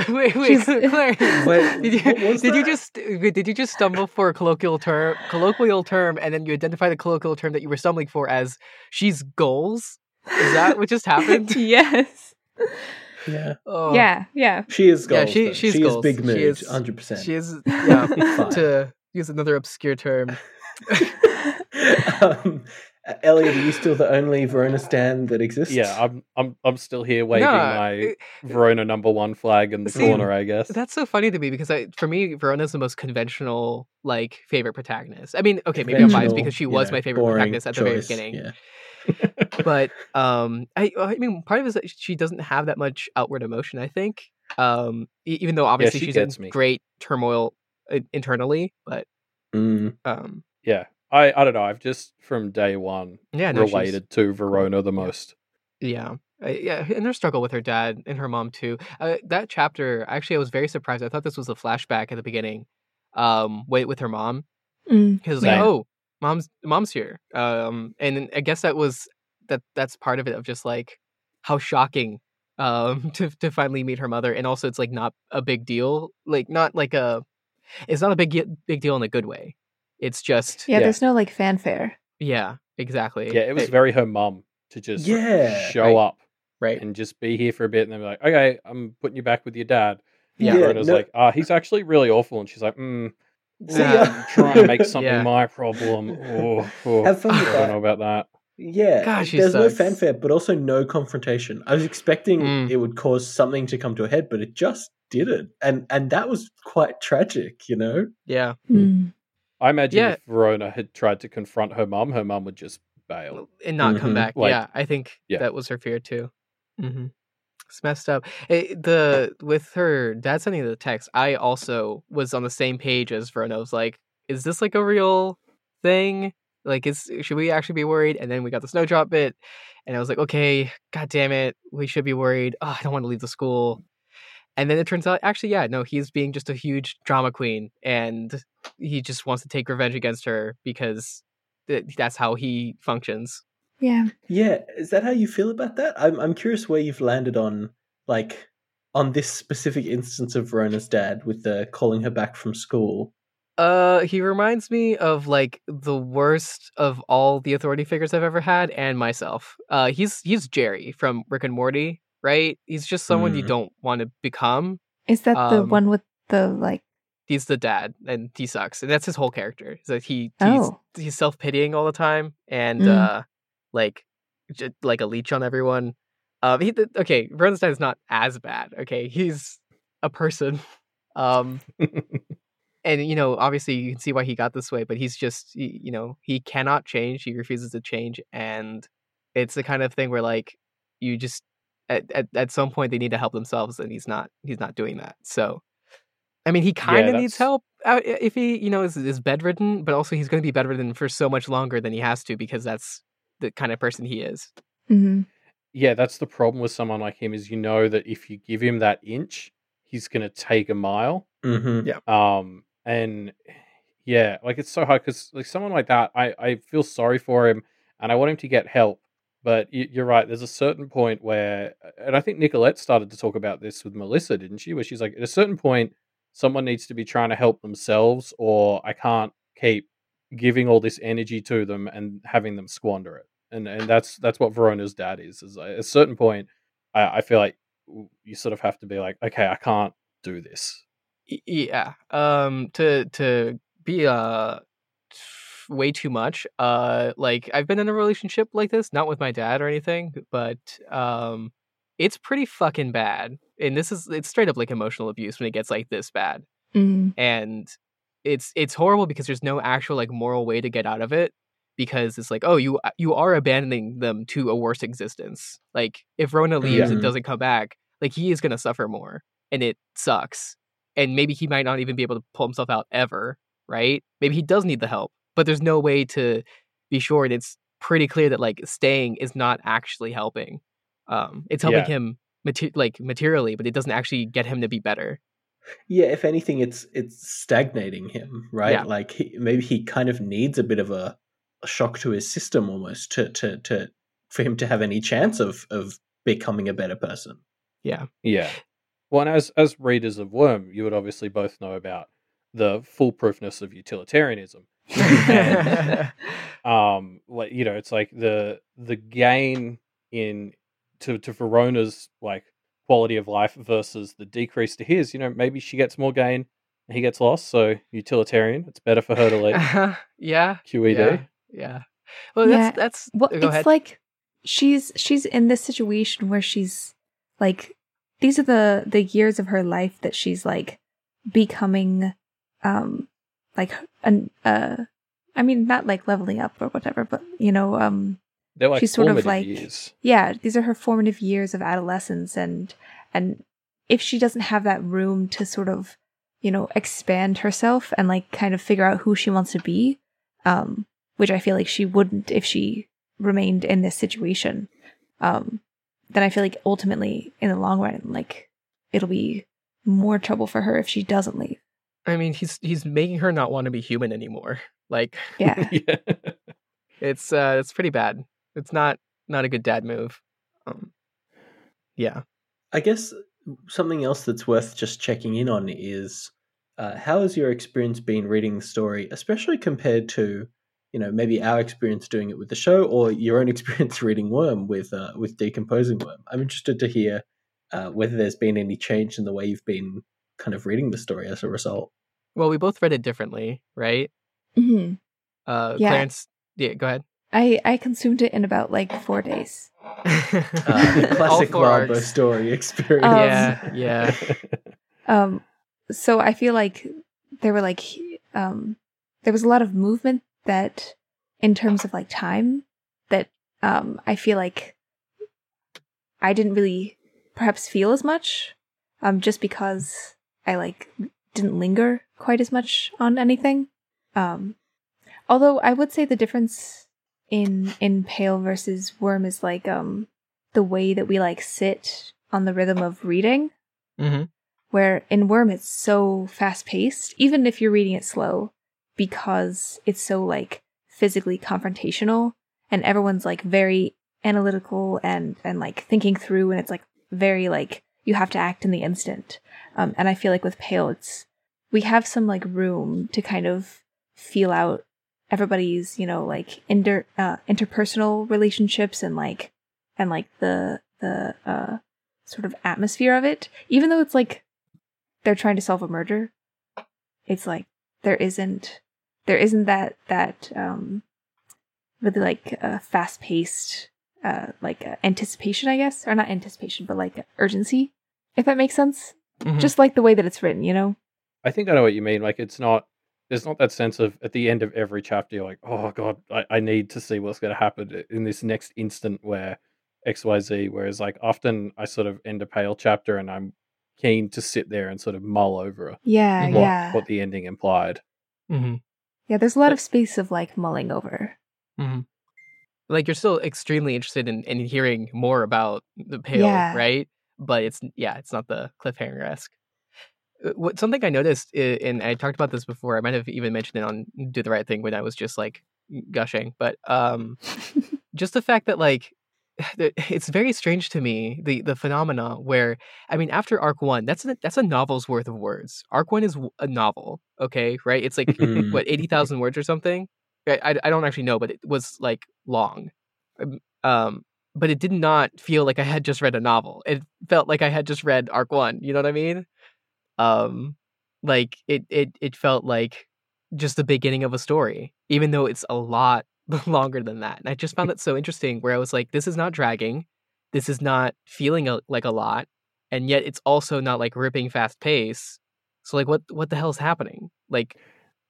Wait, wait, Claire. Wait, did you did you just did you just stumble for a colloquial term? Colloquial term, and then you identify the colloquial term that you were stumbling for as she's goals. Is that what just happened? Yes. Yeah. Oh. Yeah. Yeah. She is goals. Yeah, she, she's she goals. Is big mood. Hundred percent. She is. Yeah. To use another obscure term. um, Elliot, are you still the only Verona stan that exists? Yeah, I'm. I'm. I'm still here waving no, my it, Verona number one flag in the see, corner. I guess that's so funny to me because I, for me, Verona's the most conventional like favorite protagonist. I mean, okay, maybe I'm biased because she was you know, my favorite protagonist at choice, the very beginning. Yeah. But um, I, I mean, part of it is that she doesn't have that much outward emotion, I think, um, even though obviously yeah, she she's in me. great turmoil internally. But mm. um, yeah, I, I don't know. I've just from day one yeah, no, related to Verona the most. Yeah. Uh, yeah, and her struggle with her dad and her mom, too. Uh, that chapter, actually, I was very surprised. I thought this was a flashback at the beginning um, with, with her mom. Because, mm. like, oh. Mom's mom's here, um, and I guess that was that. That's part of it of just like how shocking um, to to finally meet her mother, and also it's like not a big deal, like not like a, it's not a big big deal in a good way. It's just yeah. yeah. There's no like fanfare. Yeah, exactly. Yeah, it was it, very her mom to just yeah, show right. up, right, and just be here for a bit, and then be like, okay, I'm putting you back with your dad. Yeah, yeah and it was no. like, ah, oh, he's actually really awful, and she's like, hmm. Yeah. Try and make something yeah. my problem. Oh, oh. Have fun with I don't know about that. Yeah, gosh, there's no fanfare, but also no confrontation. I was expecting mm. it would cause something to come to a head, but it just didn't, and and that was quite tragic, you know. Yeah, mm. I imagine yeah. if Verona had tried to confront her mum, her mum would just bail and not mm-hmm. come back. Like, yeah, I think yeah. that was her fear too. Mm-hmm. It's messed up. It, the with her dad sending the text, I also was on the same page as Verona. I was like, is this like a real thing? Like, is should we actually be worried? And then we got the Snowdrop bit, and I was like, okay, god damn it, we should be worried. Oh, I don't want to leave the school. And then it turns out, actually, yeah, no, he's being just a huge drama queen, and he just wants to take revenge against her because th- that's how he functions. Yeah. Yeah. Is that how you feel about that? I'm I'm curious where you've landed on, like, on this specific instance of Verona's dad with the calling her back from school. Uh, he reminds me of, like, the worst of all the authority figures I've ever had, and myself. Uh, he's he's Jerry from Rick and Morty, right? He's just someone mm. you don't want to become. Is that um, the one with the, like... He's the dad, and he sucks. And that's his whole character. Is that he, oh. He's he's self-pitying all the time, and, mm. uh, like, j- like a leech on everyone. Uh, he, the, okay, Bronstein's not as bad, okay? He's a person. Um... And, you know, obviously you can see why he got this way, but he's just, you know, he cannot change. He refuses to change. And it's the kind of thing where, like, you just at, at, at some point they need to help themselves. And he's not he's not doing that. So, I mean, he kind of yeah, needs help if he, you know, is, is bedridden. But also he's going to be bedridden for so much longer than he has to, because that's the kind of person he is. Mm-hmm. Yeah, that's the problem with someone like him, is, you know, that if you give him that inch, he's going to take a mile. Mm-hmm. Yeah. Um. And yeah, like, it's so hard because, like, someone like that, I, I feel sorry for him and I want him to get help. But you're right. There's a certain point where, and I think Nicolette started to talk about this with Melissa, didn't she? Where she's like, at a certain point, someone needs to be trying to help themselves, or I can't keep giving all this energy to them and having them squander it. And and that's that's what Verona's dad is. Is at a certain point, I, I feel like you sort of have to be like, okay, I can't do this. Yeah, um, to to be uh way too much. Uh, like, I've been in a relationship like this, not with my dad or anything, but um, it's pretty fucking bad. And this is it's straight up like emotional abuse when it gets like this bad, mm. and it's it's horrible because there's no actual, like, moral way to get out of it, because it's like, oh, you you are abandoning them to a worse existence. Like, if Rona leaves yeah. and doesn't come back, like, he is gonna suffer more, and it sucks. And maybe he might not even be able to pull himself out ever, right? Maybe he does need the help, but there's no way to be sure. And it's pretty clear that, like, staying is not actually helping. Um, it's helping yeah. him, mater- like, materially, but it doesn't actually get him to be better. Yeah, if anything, it's it's stagnating him, right? Yeah. Like, he, maybe he kind of needs a bit of a, a shock to his system almost to to to for him to have any chance of of becoming a better person. Yeah. Yeah. Well, and as, as readers of Worm, you would obviously both know about the foolproofness of utilitarianism. and, um, like, you know, it's like the the gain in to, to Verona's, like, quality of life versus the decrease to his. You know, maybe she gets more gain and he gets lost, so utilitarian. It's better for her to leave. Uh-huh. Yeah. Q E D. Yeah. yeah. Well, yeah. that's that's well, go it's ahead. Like she's she's in this situation where she's like. These are the, the years of her life that she's, like, becoming, um, like, an, uh, I mean, not, like, leveling up or whatever, but, you know, um, they're, like, she's sort of, like, years. Yeah, these are her formative years of adolescence, and, and if she doesn't have that room to sort of, you know, expand herself and, like, kind of figure out who she wants to be, um, which I feel like she wouldn't if she remained in this situation, um. Then I feel like ultimately, in the long run, like, it'll be more trouble for her if she doesn't leave. I mean, he's he's making her not want to be human anymore. Like, yeah, yeah. it's uh, it's pretty bad. It's not not a good dad move. Um, yeah, I guess something else that's worth just checking in on is uh, how has your experience been reading the story, especially compared to. You know, maybe our experience doing it with the show, or your own experience reading Worm with uh, with Decomposing Worm. I'm interested to hear uh, whether there's been any change in the way you've been kind of reading the story as a result. Well, we both read it differently, right? Mm-hmm. Uh, yeah. Clarence, yeah, go ahead. I, I consumed it in about like four days. uh, classic Wildbow story experience. Um, yeah, yeah. um, so I feel like there were like um, there was a lot of movement. That in terms of like time that um I feel like I didn't really perhaps feel as much um just because I like didn't linger quite as much on anything um although I would say the difference in in Pale versus Worm is like um the way that we like sit on the rhythm of reading mm-hmm. where in Worm it's so fast paced even if you're reading it slow because it's so, like, physically confrontational, and everyone's, like, very analytical and, and, like, thinking through, and it's, like, very, like, you have to act in the instant. Um, and I feel like with Pale, it's we have some like room to kind of feel out everybody's, you know, like inter uh, interpersonal relationships and like and like the the uh, sort of atmosphere of it. Even though it's like they're trying to solve a murder, it's like there isn't there isn't that that um, really like uh, fast paced uh, like uh, anticipation, I guess, or not anticipation, but like urgency, if that makes sense. Mm-hmm. Just like the way that it's written, you know. I think I know what you mean. Like, it's not, there's not that sense of at the end of every chapter, you're like, oh God, I, I need to see what's going to happen in this next instant where X, Y, Z. Whereas like often I sort of end a Pale chapter and I'm keen to sit there and sort of mull over yeah, what, yeah. what the ending implied. Mm-hmm. Yeah. There's a lot but, of space of like mulling over. Mm-hmm. Like you're still extremely interested in, in hearing more about the Pale, yeah. right? But it's, yeah, it's not the cliffhanger-esque. What something I noticed, is, and I talked about this before, I might have even mentioned it on Do the Right Thing when I was just like gushing, but um, just the fact that like it's very strange to me the the phenomena where, I mean, after arc one, that's a, that's a novel's worth of words. Arc one is a novel, okay, right? It's like what eighty thousand words or something. I I don't actually know, but it was like long. Um, but it did not feel like I had just read a novel. It felt like I had just read arc one. You know what I mean? Um, like it, it, it felt like just the beginning of a story, even though it's a lot longer than that. And I just found that so interesting where I was like, this is not dragging. This is not feeling a, like a lot. And yet it's also not like ripping fast pace. So like, what, what the hell's happening? Like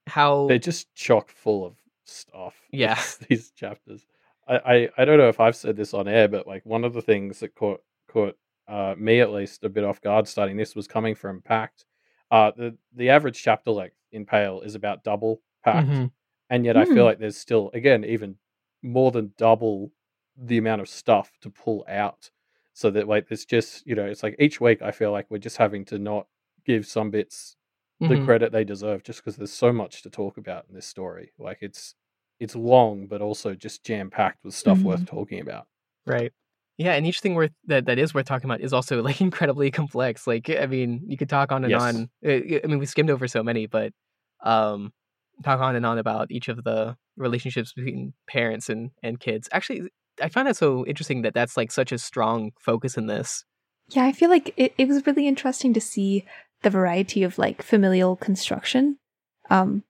how they're just chock full of stuff. Yeah. These, these chapters. I, I, I don't know if I've said this on air, but like one of the things that caught, caught, Uh, me at least a bit off guard starting this was coming from Pact. Uh, the the average chapter length in Pale is about double Pact, mm-hmm. and yet mm. I feel like there's still again even more than double the amount of stuff to pull out. So that like it's just you know it's like each week I feel like we're just having to not give some bits mm-hmm. the credit they deserve just because there's so much to talk about in this story. Like it's it's long but also just jam packed with stuff mm-hmm. worth talking about. Right. Yeah, and each thing worth that, that is worth talking about is also like incredibly complex. Like, I mean, you could talk on and yes. on. I mean, we skimmed over so many, but um, talk on and on about each of the relationships between parents and, and kids. Actually, I found that so interesting that that's like such a strong focus in this. Yeah, I feel like it, it was really interesting to see the variety of like familial construction um,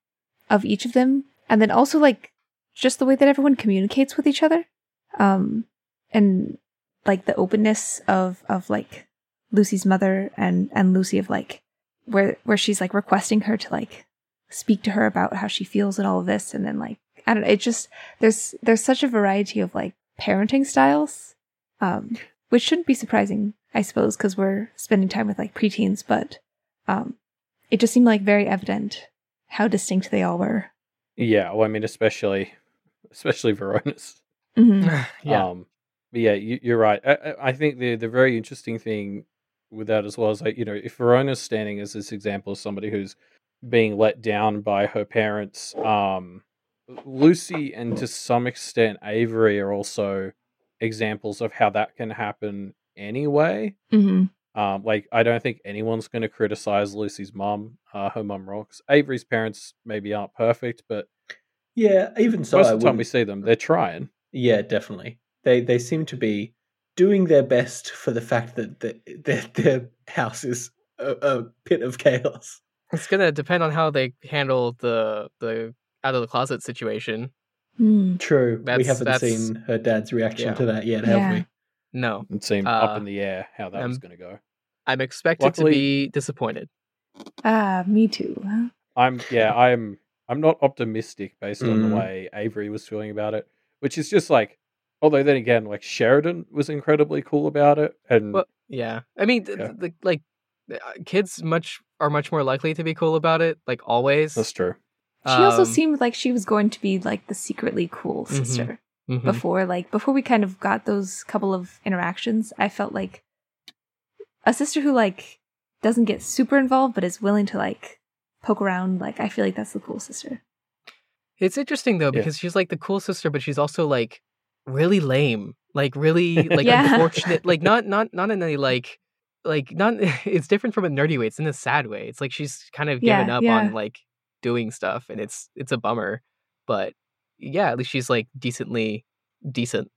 of each of them. And then also like just the way that everyone communicates with each other. Um, and like the openness of, of like Lucy's mother and, and Lucy of like where where she's like requesting her to like speak to her about how she feels and all of this, and then like I don't know, it just there's there's such a variety of like parenting styles, um, which shouldn't be surprising, I suppose, because we're spending time with like preteens, but um, it just seemed like very evident how distinct they all were. Yeah, well, I mean, especially especially Verona's. Mm-hmm. yeah. Um, But yeah, you, you're right. I, I think the the very interesting thing with that as well is like, you know, if Verona's standing as this example of somebody who's being let down by her parents, um, Lucy and to some extent Avery are also examples of how that can happen anyway. Mm-hmm. Um, like, I don't think anyone's going to criticize Lucy's mum. Uh, her mum rocks. Avery's parents maybe aren't perfect, but yeah, even so, most of the time we see them, they're trying. Yeah, definitely. They they seem to be doing their best for the fact that the, their, their house is a, a pit of chaos. It's going to depend on how they handle the the out-of-the-closet situation. Mm. True. That's, we haven't that's, seen her dad's reaction yeah. to that yet, have yeah. we? No. It seemed uh, up in the air how that I'm, was going to go. I'm expected Luckily, to be disappointed. Ah, uh, me too. Huh? I'm Yeah, I'm, I'm not optimistic based mm. on the way Avery was feeling about it, which is just like, although then again, like Sheridan was incredibly cool about it, and well, yeah, I mean, yeah. The, the, like kids much are much more likely to be cool about it, like always. That's true. She um, also seemed like she was going to be like the secretly cool sister mm-hmm, mm-hmm. before, like before we kind of got those couple of interactions. I felt like a sister who like doesn't get super involved, but is willing to like poke around. Like I feel like that's the cool sister. It's interesting though because yeah. she's like the cool sister, but she's also like. Really lame, like really like yeah. unfortunate, like not not not in any like like not it's different from a nerdy way. It's in a sad way. It's like she's kind of given yeah, up yeah. on like doing stuff, and it's it's a bummer. But yeah, at least she's like decently decent.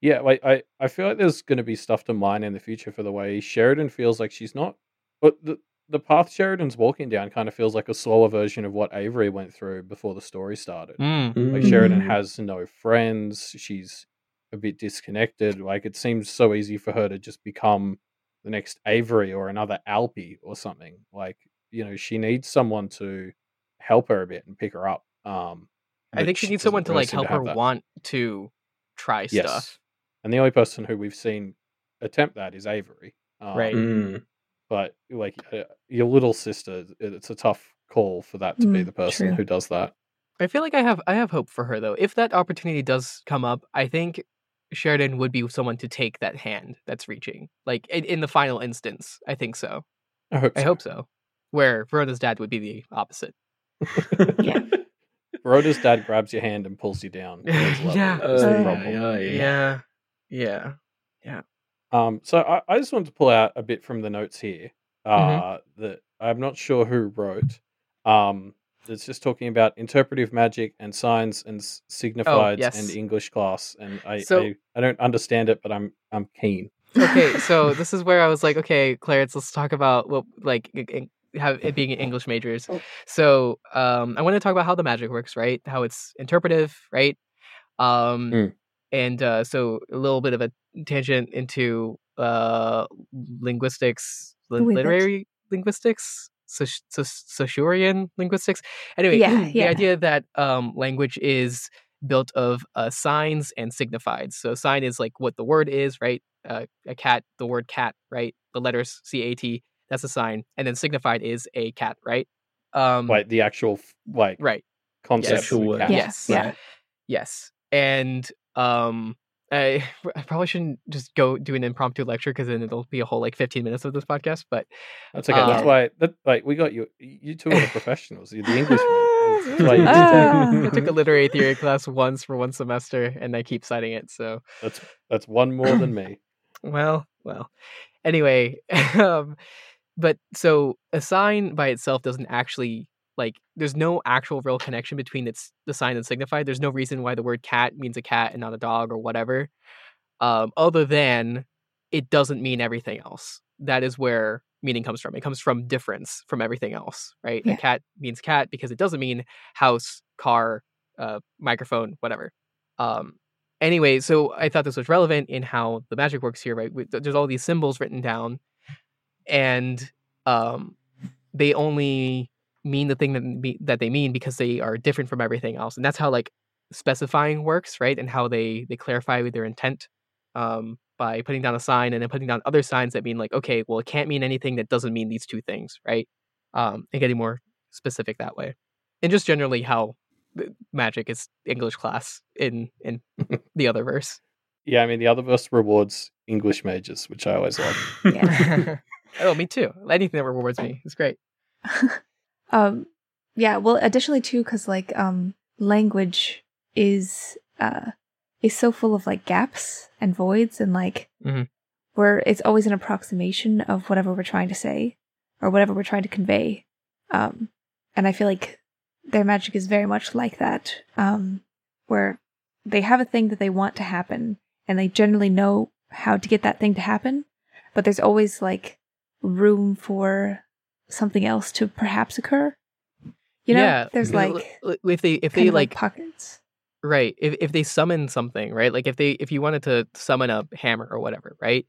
Yeah, like I, I feel like there's going to be stuff to mine in the future for the way Sheridan feels like she's not. But the the path Sheridan's walking down kind of feels like a slower version of what Avery went through before the story started. Mm. Like Sheridan has no friends. She's a bit disconnected. Like it seems so easy for her to just become the next Avery or another Alpy or something. Like, you know, she needs someone to help her a bit and pick her up. Um, I think she needs someone to like help her want to try yes. stuff. And the only person who we've seen attempt that is Avery. Um, right. Mm. But like uh, your little sister, it's a tough call for that to mm, be the person true. who does that. I feel like I have I have hope for her though. If that opportunity does come up, I think Sheridan would be someone to take that hand that's reaching. Like in, in the final instance, I think so. I hope so. I hope so. Where Verona's dad would be the opposite. yeah. Verona's dad grabs your hand and pulls you down. yeah. Uh, yeah, yeah. Yeah. Yeah. Yeah. Um, so I, I just wanted to pull out a bit from the notes here uh, mm-hmm. that I'm not sure who wrote. Um, it's just talking about interpretive magic and signs and signifieds oh, yes. and English class, and I, so, I I don't understand it, but I'm I'm keen. Okay, so this is where I was like, okay, Clarence, let's talk about what like in, have it being English majors. So um, I want to talk about how the magic works, right? How it's interpretive, right? Um, mm. And uh, so a little bit of a tangent into uh, linguistics, li- literary linguistics, Sash- Sash- Sashurian linguistics. Anyway, yeah, the yeah. idea that um, language is built of uh, signs and signifieds. So sign is like what the word is, right? Uh, a cat, the word cat, right? The letters C A T, that's a sign. And then signified is a cat, right? Um, like the actual like right. conceptual yes. word. Cat. Yes. Yes. Right. yes. And um I, I probably shouldn't just go do an impromptu lecture because then it'll be a whole like fifteen minutes of this podcast, but that's okay. Um, that's why that, like we got you you two are the professionals. You're the English like, ah, I took a literary theory class once for one semester and I keep citing it, so that's that's one more than me. Well, well. Anyway, um but so a sign by itself doesn't actually like, there's no actual real connection between its the sign and signified. There's no reason why the word cat means a cat and not a dog or whatever. Um, other than it doesn't mean everything else. That is where meaning comes from. It comes from difference from everything else, right? Yeah. A cat means cat because it doesn't mean house, car, uh, microphone, whatever. Um, anyway, so I thought this was relevant in how the magic works here, right? There's all these symbols written down and um, they only mean the thing that me- that they mean because they are different from everything else, and that's how like specifying works, right? And how they they clarify their intent um by putting down a sign and then putting down other signs that mean like, okay, well, it can't mean anything that doesn't mean these two things, right? Um and getting more specific that way, and just generally how magic is English class in in the other verse. Yeah, I mean the other verse rewards English majors, which I always like. Yeah. Oh, me too. Anything that rewards me is great. Um, yeah, well, additionally too, because like, um, language is, uh, is so full of like gaps and voids and like, mm-hmm. where it's always an approximation of whatever we're trying to say or whatever we're trying to convey. Um, and I feel like their magic is very much like that, um, where they have a thing that they want to happen and they generally know how to get that thing to happen, but there's always like room for something else to perhaps occur, you know. Yeah, there's like if they if they like, like pockets, right? If if they summon something, right? Like if they if you wanted to summon a hammer or whatever, right?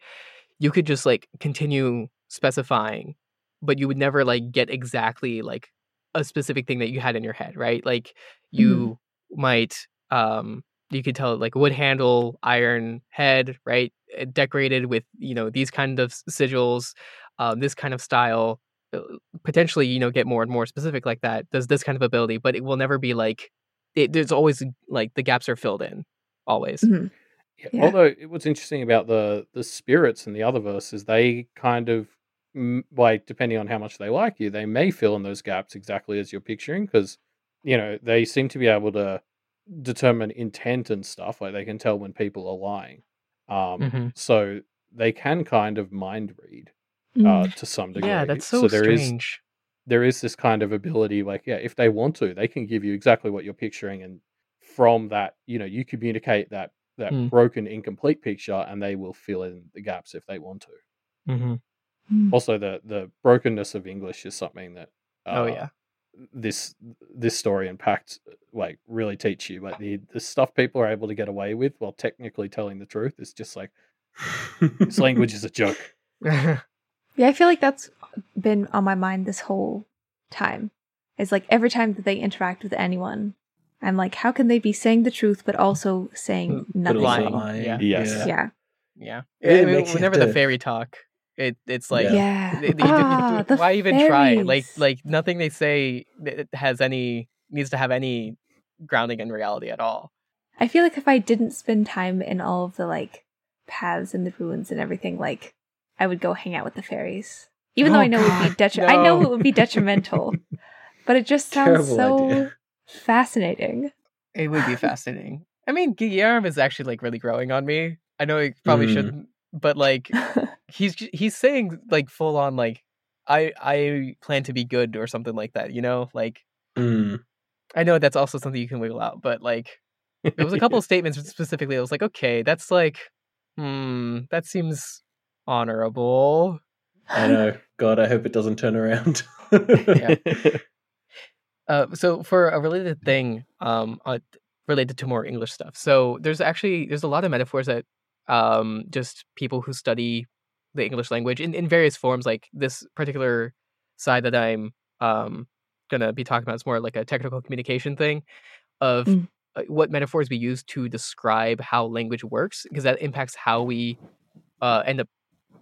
You could just like continue specifying, but you would never like get exactly like a specific thing that you had in your head, right? Like you mm-hmm. might um you could tell like wood handle, iron head, right? Decorated with, you know, these kind of sigils, um, this kind of style. Potentially, you know, get more and more specific like that. Does this kind of ability, but it will never be like it, there's always like the gaps are filled in always. Mm-hmm. Yeah. Yeah. Although what's interesting about the the spirits and the other verse is they kind of like, depending on how much they like you, they may fill in those gaps exactly as you're picturing, because, you know, they seem to be able to determine intent and stuff. Like they can tell when people are lying. Um, mm-hmm. So they can kind of mind read. uh, to some degree. Yeah, that's so, so there strange. Is, there is this kind of ability, like, yeah, if they want to, they can give you exactly what you're picturing, and from that, you know, you communicate that that mm. broken, incomplete picture, and they will fill in the gaps if they want to. Mm-hmm. Mm. Also, the the brokenness of English is something that uh, oh yeah, this this story and Pact like really teach you. Like the the stuff people are able to get away with while technically telling the truth is just like this language is a joke. Yeah, I feel like that's been on my mind this whole time. It's like every time that they interact with anyone, I'm like, how can they be saying the truth but also saying nothing? Lying. Lying. Yeah. Yes. Yeah. Yeah. Yeah. yeah. It, it makes whenever the fairy talk. It it's like yeah. They, they, ah, they, why even fairies. Try? Like like nothing they say has any needs to have any grounding in reality at all. I feel like if I didn't spend time in all of the like paths and the ruins and everything, like I would go hang out with the fairies, even oh, though I know God, it would be detri- no. I know it would be detrimental, but it just sounds Terrible so idea. Fascinating. It would be fascinating. I mean, Guillermo is actually like really growing on me. I know he probably mm. shouldn't, but like. He's he's saying like full on like I I plan to be good or something like that, you know, like mm. I know that's also something you can wiggle out, but like there was a couple of statements specifically. I was like, okay, that's like hmm, that seems honorable. I know. God, I hope it doesn't turn around. yeah. Uh, so for a related thing, um, uh, related to more English stuff. So there's actually there's a lot of metaphors that um just people who study the English language in, in various forms, like this particular side that I'm um, going to be talking about is more like a technical communication thing of mm. what metaphors we use to describe how language works, because that impacts how we uh, end up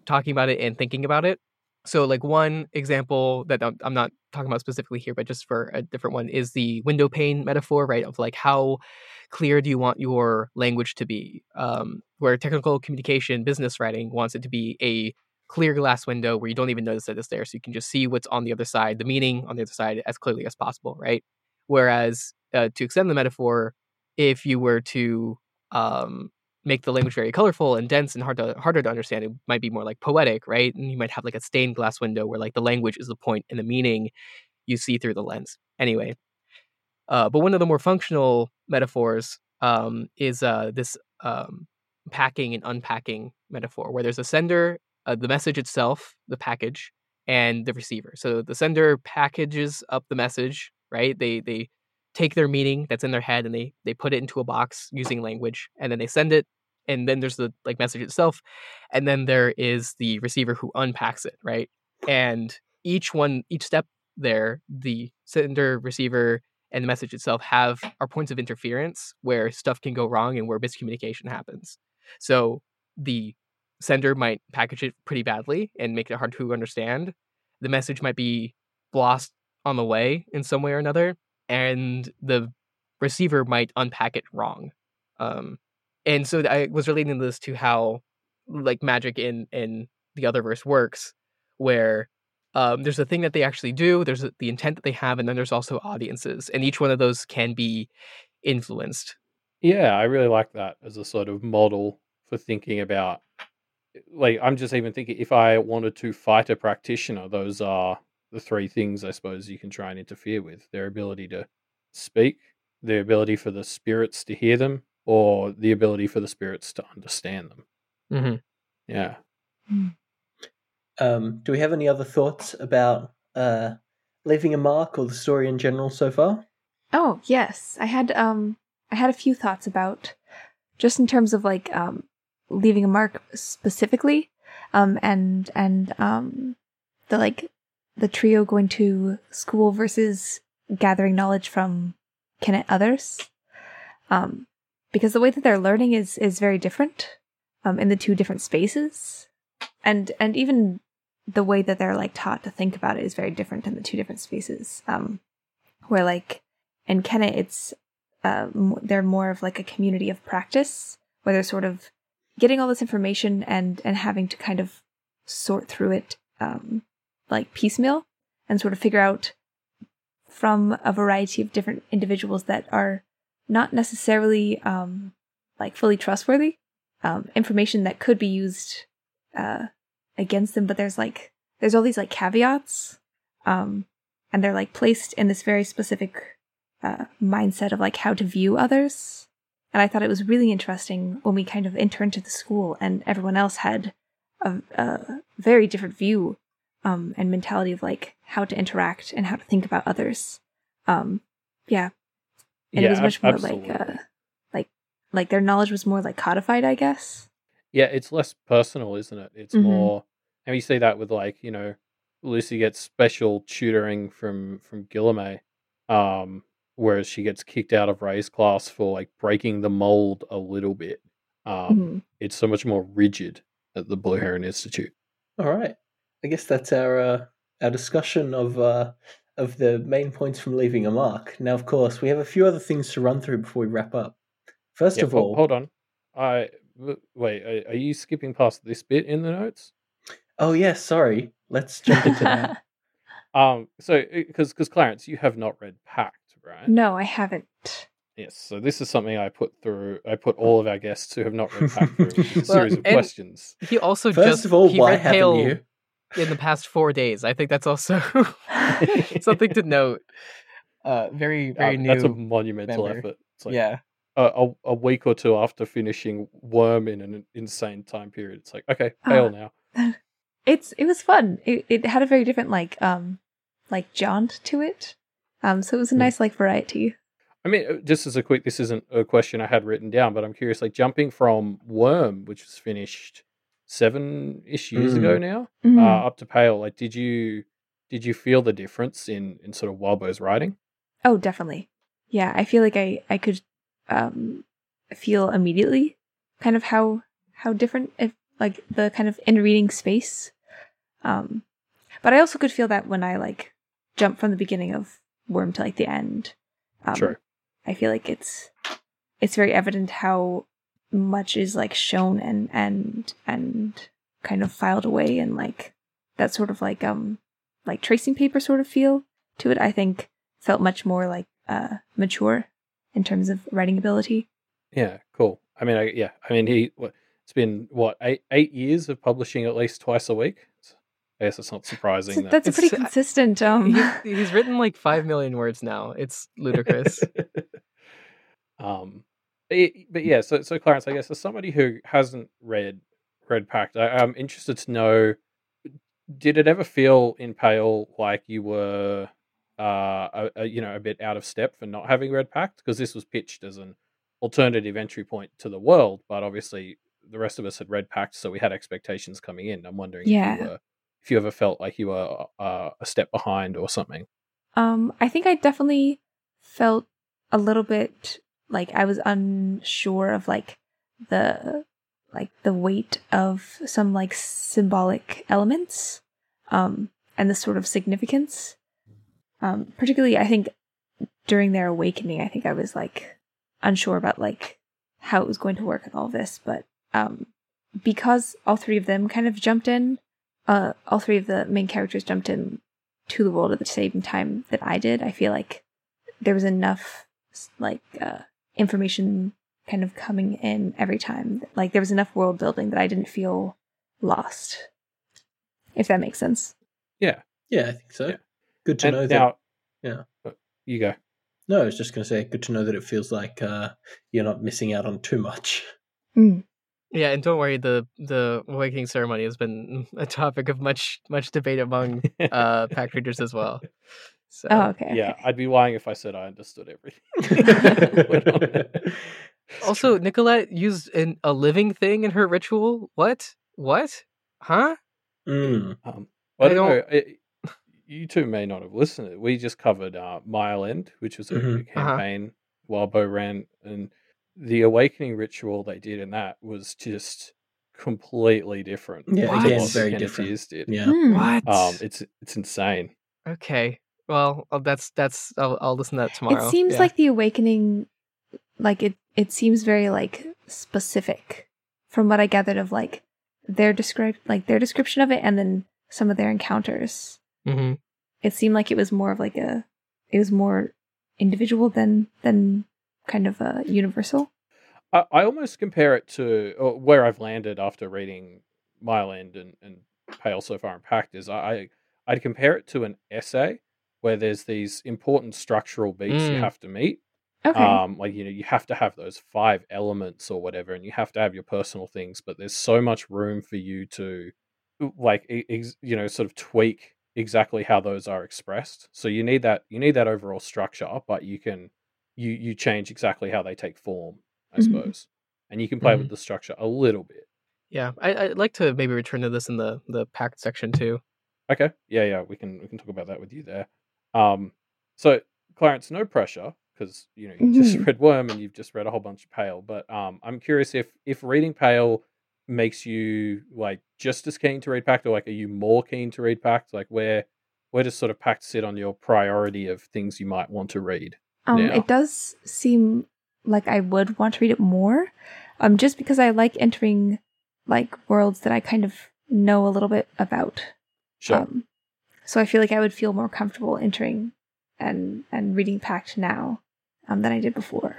talking about it and thinking about it. So like one example that I'm, I'm not talking about specifically here, but just for a different one, is the window pane metaphor, right? Of like, how clear do you want your language to be? Um, where technical communication, business writing wants it to be a clear glass window where you don't even notice that it's there. So you can just see what's on the other side, the meaning on the other side as clearly as possible, right? Whereas uh, to extend the metaphor, if you were to um, make the language very colorful and dense and hard to, harder to understand, it might be more like poetic, right? And you might have like a stained glass window where like the language is the point and the meaning you see through the lens. Anyway, uh, but one of the more functional metaphors um, is uh, this um, packing and unpacking metaphor, where there's a sender, uh, the message itself, the package, and the receiver. So the sender packages up the message, right? They they take their meaning that's in their head and they they put it into a box using language, and then they send it. And then there's the like message itself, and then there is the receiver who unpacks it, right? And each one, each step there, the sender, receiver, and the message itself have our points of interference where stuff can go wrong and where miscommunication happens. So the sender might package it pretty badly and make it hard to understand. The message might be lost on the way in some way or another, and the receiver might unpack it wrong. Um, And so I was relating this to how like magic in, in the other verse works, where um, there's a thing that they actually do, there's a, the intent that they have, and then there's also audiences. And each one of those can be influenced. Yeah, I really like that as a sort of model for thinking about, like, I'm just even thinking if I wanted to fight a practitioner, those are the three things I suppose you can try and interfere with. Their ability to speak, their ability for the spirits to hear them, or the ability for the spirits to understand them. Mm-hmm. Yeah. Um, do we have any other thoughts about uh, leaving a mark or the story in general so far? Oh, yes. I had um, I had a few thoughts about, just in terms of like um, leaving a mark specifically, um, and and um, the like the trio going to school versus gathering knowledge from Kennet others. Um, Because the way that they're learning is is very different um, in the two different spaces. And and even the way that they're like taught to think about it is very different in the two different spaces. Um, where like in Kennet, it's uh, they're more of like a community of practice, where they're sort of getting all this information and, and having to kind of sort through it um, like piecemeal and sort of figure out from a variety of different individuals that are not necessarily um, like fully trustworthy um, information that could be used uh, against them, but there's like there's all these like caveats, um, and they're like placed in this very specific uh, mindset of like how to view others. And I thought it was really interesting when we kind of interned to the school and everyone else had a, a very different view um, and mentality of like how to interact and how to think about others. Um, yeah. And yeah, it was much more absolutely. like, uh, like, like their knowledge was more like codified, I guess. Yeah. It's less personal, isn't it? It's mm-hmm. more, and you see that with like, you know, Lucy gets special tutoring from, from Guillemay, um, whereas she gets kicked out of Ray's class for like breaking the mold a little bit. Um, mm-hmm. It's so much more rigid at the Blue Heron Institute. All right. I guess that's our, uh, our discussion of, uh, of the main points from leaving a mark. Now, of course, we have a few other things to run through before we wrap up. First yeah, of all... Hold on. I Wait, are you skipping past this bit in the notes? Oh, yeah, sorry. Let's jump into that. Um, so, because Clarence, you have not read Pact, right? No, I haven't. Yes, so this is something I put through. I put all of our guests who have not read Pact through, which is a well, series of questions. He also First just... First of all, why haven't Pale... you? In the past four days. I think that's also something to note. Uh, very, very uh, new. That's a monumental member. effort. It's like yeah. A, a week or two after finishing Worm in an insane time period. It's like, okay, fail uh, now. It's It was fun. It, it had a very different, like, um, like jaunt to it. Um, so it was a nice, mm. like, variety. I mean, just as a quick, this isn't a question I had written down, but I'm curious, like, jumping from Worm, which was finished seven-ish years mm. ago now, mm. uh, up to Pale, like, did you did you feel the difference in, in sort of Wildbow's writing? Oh, definitely. Yeah, I feel like I, I could um, feel immediately kind of how how different, if, like, the kind of in-reading space. Um, but I also could feel that when I, like, jump from the beginning of Worm to, like, the end. Um, sure. I feel like it's it's very evident how much is like shown and and and kind of filed away, and like that sort of like um like tracing paper sort of feel to it, I think felt much more like uh mature in terms of writing ability. Yeah, cool. I mean, I, yeah, I mean, he what, it's been what eight eight years of publishing at least twice a week. I guess it's not surprising. So that that's it's, pretty consistent. Um, he, he's written like five million words now. It's ludicrous. um. It, but yeah, so so Clarence, I guess as somebody who hasn't read read Pact, I, I'm interested to know: did it ever feel in Pale like you were, uh, a, a, you know, a bit out of step for not having read Pact? Because this was pitched as an alternative entry point to the world, but obviously the rest of us had read Pact, so we had expectations coming in. I'm wondering yeah. if you were, if you ever felt like you were uh, a step behind or something. Um, I think I definitely felt a little bit. Like, I was unsure of, like, the like the weight of some, like, symbolic elements um, and the sort of significance. Um, particularly, I think, during their awakening, I think I was, like, unsure about, like, how it was going to work and all this. But um, because all three of them kind of jumped in, uh, all three of the main characters jumped in to the world at the same time that I did, I feel like there was enough, like, uh, information kind of coming in every time. Like, there was enough world building that I didn't feel lost, if that makes sense. Yeah. Yeah, I think so. Yeah. Good to and know now, that. Yeah. You go. No, I was just going to say, good to know that it feels like uh, you're not missing out on too much. Mm. Yeah, and don't worry, the, the Awakening Ceremony has been a topic of much much debate among uh, Pact readers as well. So, oh, okay. Yeah, okay. I'd be lying if I said I understood everything. Also, Nicolette used an, a living thing in her ritual. What? What? Huh? Mm. Um, well, I don't know. It, you two may not have listened to it. We just covered uh, Mile End, which was a mm-hmm. campaign uh-huh. Wildbow ran, and the Awakening ritual they did in that was just completely different. Yeah, what? Again, very Kennet different. Did. Yeah. Mm. What? Um, it's it's insane. Okay. Well, that's that's. I'll, I'll listen to that tomorrow. It seems yeah. like the Awakening, like it. It seems very like specific, from what I gathered of like their descri- like their description of it, and then some of their encounters. Mm-hmm. It seemed like it was more of like a. It was more individual than than kind of a universal. I, I almost compare it to where I've landed after reading Mile End and and Pale so far in Pact is I, I'd compare it to an essay where there's these important structural beats mm. you have to meet. Okay. Um, like, you know, you have to have those five elements or whatever, and you have to have your personal things, but there's so much room for you to, like, ex- you know, sort of tweak exactly how those are expressed. So you need that, you need that overall structure, but you can, you, you change exactly how they take form, I mm-hmm. suppose. And you can play mm-hmm. with the structure a little bit. Yeah. I, I'd like to maybe return to this in the, the Pact section too. Okay. Yeah. Yeah. We can, we can talk about that with you there. Um, so Clarence, no pressure, because you know you mm-hmm. just read Worm and you've just read a whole bunch of Pale, but um, I'm curious if if reading Pale makes you like just as keen to read Pact, or like are you more keen to read Pact? Like where where does sort of Pact sit on your priority of things you might want to read? Um, now? It does seem like I would want to read it more, um, just because I like entering like worlds that I kind of know a little bit about. Sure. Um, so I feel like I would feel more comfortable entering and and reading Pact now. Um, than I did before.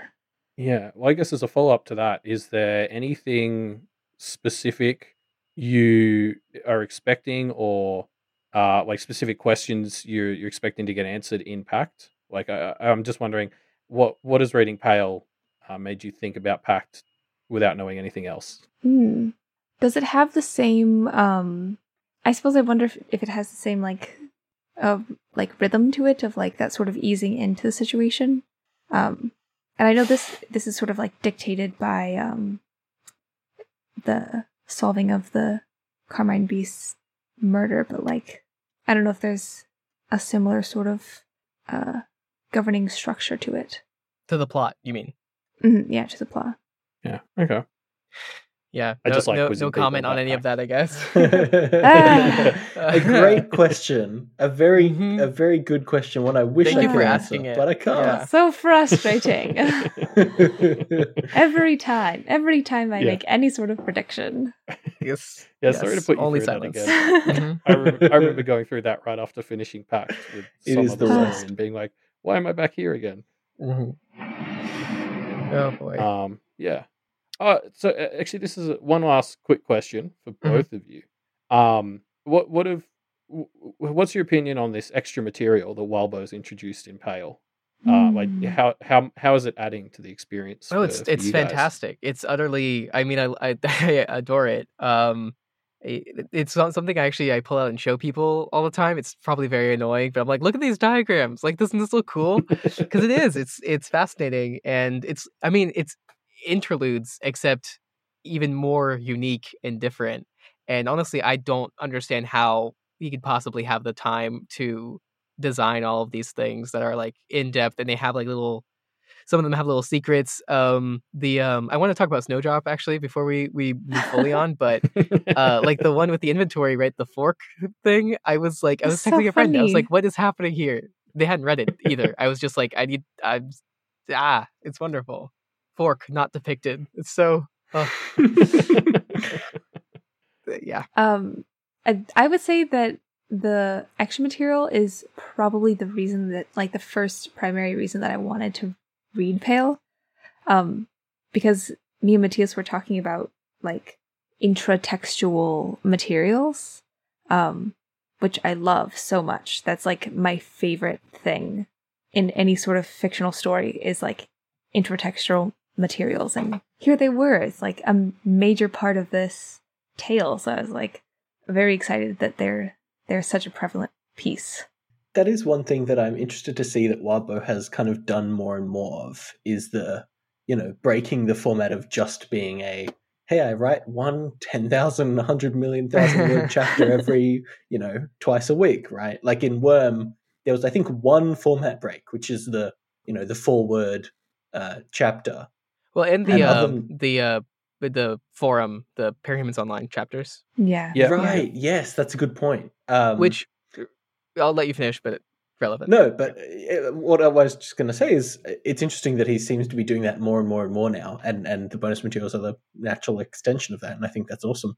Yeah. Well, I guess as a follow-up to that, is there anything specific you are expecting or uh, like specific questions you're, you're expecting to get answered in Pact? Like, I, I'm just wondering, what, what has reading Pale uh, made you think about Pact without knowing anything else? Mm. Does it have the same, um, I suppose I wonder if, if it has the same, like, uh, like rhythm to it of, like, that sort of easing into the situation? Um, and I know this, this is sort of like dictated by, um, the solving of the Carmine Beast's murder, but like, I don't know if there's a similar sort of, uh, governing structure to it. To the plot, you mean? Mm-hmm, yeah, to the plot. Yeah. Okay. Yeah. I no, just like no, no comment on any pack. Of that, I guess. ah. A great question. A very mm-hmm. a very good question. One I wish Thank I you could for answer, asking it. But I can't. Yeah. So frustrating. every time. Every time I yeah. make any sort of prediction. Yes. Yeah, yes. Sorry to put you Only through silence. That again. I, remember, I remember going through that right after finishing Pact with it some of the worst. And being like, why am I back here again? Mm-hmm. Oh boy. Um. Yeah. Uh, so actually, this is one last quick question for both mm-hmm. of you. Um, what what have what's your opinion on this extra material that Wildbow's introduced in Pale? Mm. Uh, like how how how is it adding to the experience? Oh, for, it's it's fantastic. Guys? It's utterly. I mean, I I, I adore it. Um, it, it's something I actually I pull out and show people all the time. It's probably very annoying, but I'm like, look at these diagrams. Like, doesn't this look cool? Because it is. It's it's fascinating, and it's. I mean, it's. Interludes, except even more unique and different. And honestly, I don't understand how you could possibly have the time to design all of these things that are like in depth, and they have like little. Some of them have little secrets. Um, the um, I want to talk about Snowdrop actually before we we move fully on, but uh, like the one with the inventory, right? The fork thing. I was like, I was texting so a friend. I was like, what is happening here? They hadn't read it either. I was just like, I need. I'm ah, it's wonderful. Fork not depicted. It's so oh. yeah. Um, I, I would say that the extra material is probably the reason that, like, the first primary reason that I wanted to read Pale, um, because me and Matthias were talking about like intratextual materials, um, which I love so much. That's like my favorite thing in any sort of fictional story is like intratextual materials, and here they were. It's like a major part of this tale, so I was like very excited that they're they're such a prevalent piece. That is one thing that I'm interested to see that Wildbow has kind of done more and more of, is the, you know, breaking the format of just being a hey, I write one ten thousand, a hundred million thousand word chapter every, you know, twice a week, right? Like in Worm, there was I think one format break, which is the, you know, the four word uh, chapter. Well, and the and uh, other... the uh, the forum, the Parahumans Online chapters. Yeah. yeah. Right. Yeah. Yes, that's a good point. Um, Which I'll let you finish, but relevant. No, but it, what I was just going to say is it's interesting that he seems to be doing that more and more and more now, and and the bonus materials are the natural extension of that, and I think that's awesome.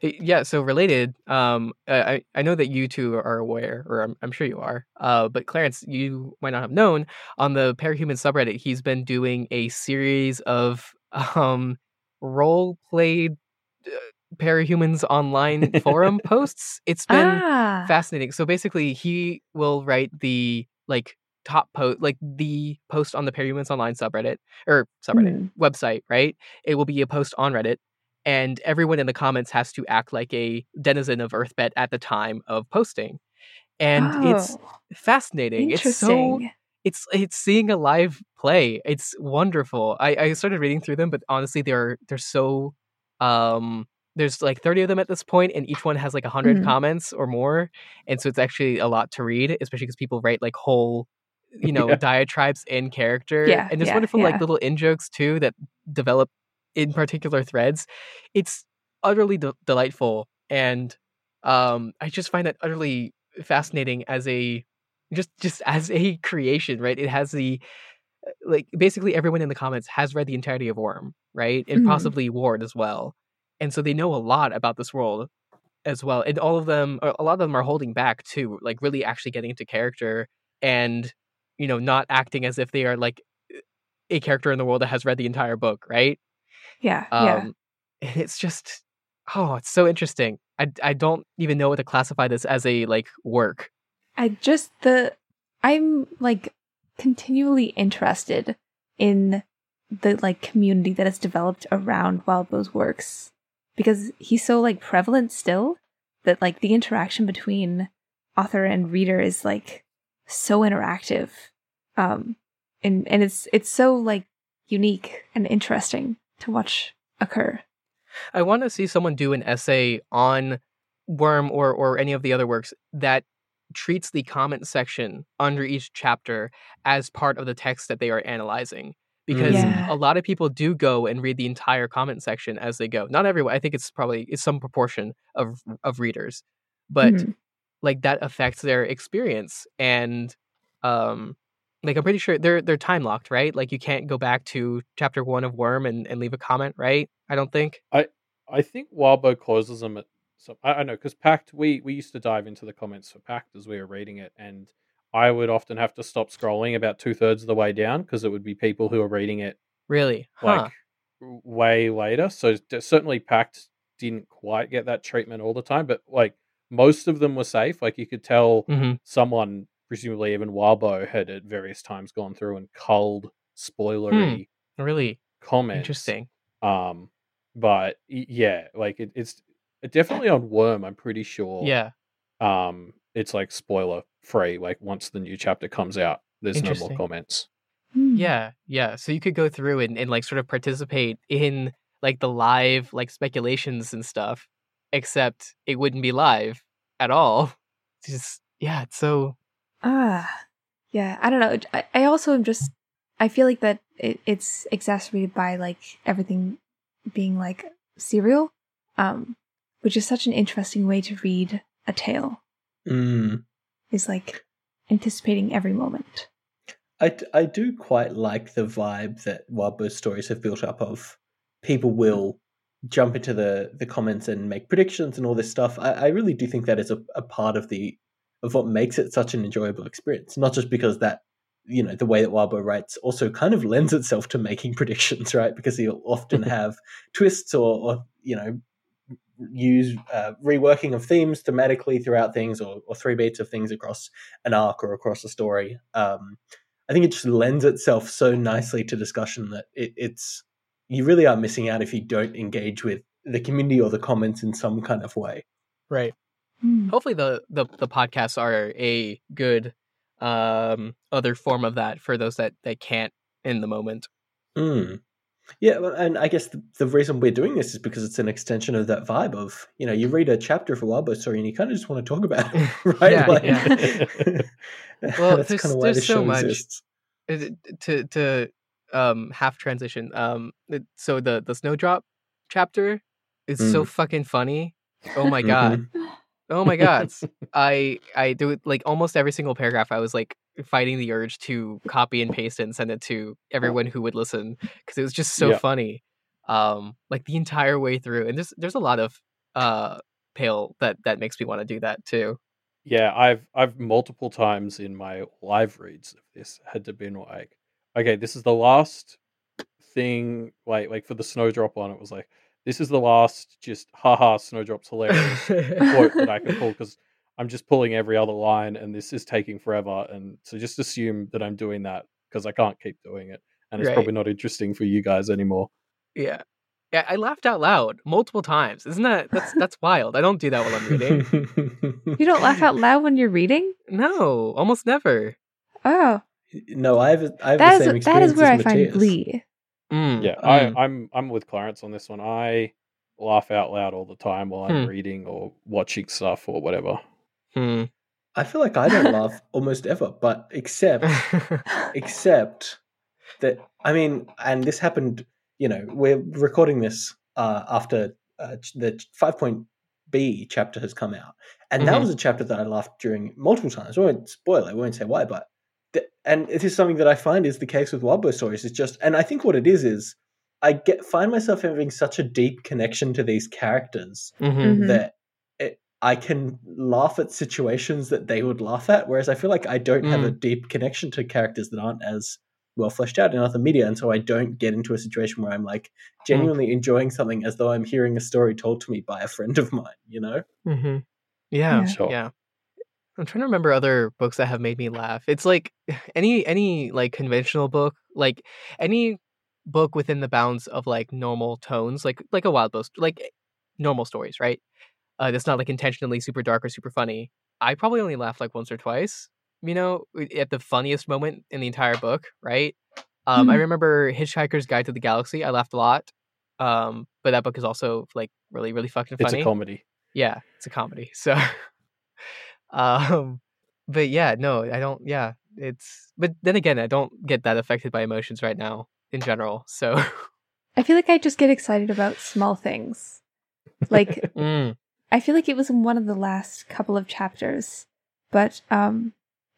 Yeah. So related, um, I I know that you two are aware, or I'm, I'm sure you are. Uh, but Clarence, you might not have known, on the Parahuman subreddit, he's been doing a series of um role played Parahumans Online forum posts. It's been ah. fascinating. So basically, he will write the like top post, like the post on the Parahumans Online subreddit or subreddit mm. website, right? It will be a post on Reddit, and everyone in the comments has to act like a denizen of Earthbet at the time of posting. And oh. it's fascinating. It's so it's it's seeing a live play. It's wonderful. I, I started reading through them, but honestly, they're they're so um there's like thirty of them at this point, and each one has like one hundred mm. comments or more. And so it's actually a lot to read, especially because people write like whole, you know, yeah. diatribes in character. Yeah, and there's yeah, wonderful yeah. like little in-jokes too that develop in particular threads. It's utterly de- delightful. And um, I just find that utterly fascinating as a, just, just as a creation, right? It has the, like, basically everyone in the comments has read the entirety of Worm, right? And mm. possibly Ward as well. And so they know a lot about this world as well. And all of them, a lot of them are holding back too, like really actually getting into character and, you know, not acting as if they are like a character in the world that has read the entire book, right? Yeah, um, yeah. And it's just, oh, it's so interesting. I, I don't even know what to classify this as a, like, work. I just, the, I'm, like, continually interested in the, like, community that has developed around Wildbow's works, because he's so, like, prevalent still that, like, the interaction between author and reader is, like, so interactive. Um, and, and it's, it's so, like, unique and interesting to watch occur. I want to see someone do an essay on Worm or or any of the other works that treats the comment section under each chapter as part of the text that they are analyzing. Because yeah. a lot of people do go and read the entire comment section as they go. Not everyone. I think it's probably it's some proportion of of readers. But mm-hmm. like that affects their experience. And um like I'm pretty sure they're they're time locked, right? Like you can't go back to chapter one of Worm and, and leave a comment, right? I don't think. I I think Wildbow closes them at some. I, I know because Pact we we used to dive into the comments for Pact as we were reading it, and I would often have to stop scrolling about two thirds of the way down because it would be people who are reading it really like huh. way later. So certainly Pact didn't quite get that treatment all the time, but like most of them were safe. Like you could tell mm-hmm. someone. Presumably even Wildbow had at various times gone through and culled spoilery hmm, really comments. Interesting. Um, but yeah, like it, it's definitely on Worm, I'm pretty sure. Yeah. Um, it's like spoiler free. Like once the new chapter comes out, there's no more comments. Hmm. Yeah. Yeah. So you could go through and, and like sort of participate in like the live like speculations and stuff, except it wouldn't be live at all. It's just, yeah. It's so... Ah, yeah. I don't know. I, I also am just, I feel like that it, it's exacerbated by like everything being like serial, um, which is such an interesting way to read a tale. Mm. Is like anticipating every moment. I, I do quite like the vibe that Wildbow stories have built up of people will jump into the, the comments and make predictions and all this stuff. I, I really do think that is a, a part of the of what makes it such an enjoyable experience, not just because that, you know, the way that Wildbow writes also kind of lends itself to making predictions, right? Because he'll often have twists or, or, you know, use uh, reworking of themes thematically throughout things or, or three beats of things across an arc or across a story. Um, I think it just lends itself so nicely to discussion that it, it's, you really are missing out if you don't engage with the community or the comments in some kind of way. Right. Hopefully the, the, the podcasts are a good um, other form of that for those that, that can't in the moment. Mm. Yeah, and I guess the, the reason we're doing this is because it's an extension of that vibe of, you know, you read a chapter for Wildbow story and you kind of just want to talk about it, right? yeah, like, yeah. Well, that's there's, kind of why there's this so show much exists. To, to um, half transition. Um, so the, the Snowdrop chapter is mm. so fucking funny. Oh my God. Oh my God. I I do it like almost every single paragraph. I was like fighting the urge to copy and paste it and send it to everyone who would listen because it was just so yeah. funny. Um, like the entire way through. And there's there's a lot of uh Pale that, that makes me want to do that too. Yeah, I've I've multiple times in my live reads of this had to been like, okay, this is the last thing like like for the Snowdrop one, it was like This is the last just, haha, Snowdrop's hilarious quote that I can pull, because I'm just pulling every other line and this is taking forever. And so just assume that I'm doing that because I can't keep doing it. And it's right. probably not interesting for you guys anymore. Yeah. Yeah, I laughed out loud multiple times. Isn't that, that's that's wild. I don't do that while I'm reading. You don't laugh out loud when you're reading? No, almost never. Oh. No, I have, I have the same experience as Matthias. That is where I find glee. Mm, yeah, mm. I, I'm I'm with Clarence on this one. I laugh out loud all the time while I'm mm. reading or watching stuff or whatever. Mm. I feel like I don't laugh almost ever, but except, except that, I mean, and this happened, you know, we're recording this uh, after uh, the five point B chapter has come out. And mm-hmm. that was a chapter that I laughed during multiple times. I won't spoil it, I won't say why, but and it is something that I find is the case with Wildbow stories. It's just, and I think what it is is, I get find myself having such a deep connection to these characters mm-hmm. that it, I can laugh at situations that they would laugh at. Whereas I feel like I don't mm. have a deep connection to characters that aren't as well fleshed out in other media, and so I don't get into a situation where I'm like genuinely mm. enjoying something as though I'm hearing a story told to me by a friend of mine. You know? Mm-hmm. Yeah. Yeah. Sure. Yeah. I'm trying to remember other books that have made me laugh. It's like any any like conventional book, like any book within the bounds of like normal tones, like like a Wildbow, like normal stories, right? Uh, that's not like intentionally super dark or super funny. I probably only laugh like once or twice, you know, at the funniest moment in the entire book, right? Um, mm-hmm. I remember Hitchhiker's Guide to the Galaxy. I laughed a lot, um, but that book is also like really really fucking funny. It's a comedy. Yeah, it's a comedy. So. Um, but yeah, no, I don't, yeah, it's, but then again, I don't get that affected by emotions right now in general, so. I feel like I just get excited about small things. Like, mm. I feel like it was in one of the last couple of chapters, but, um,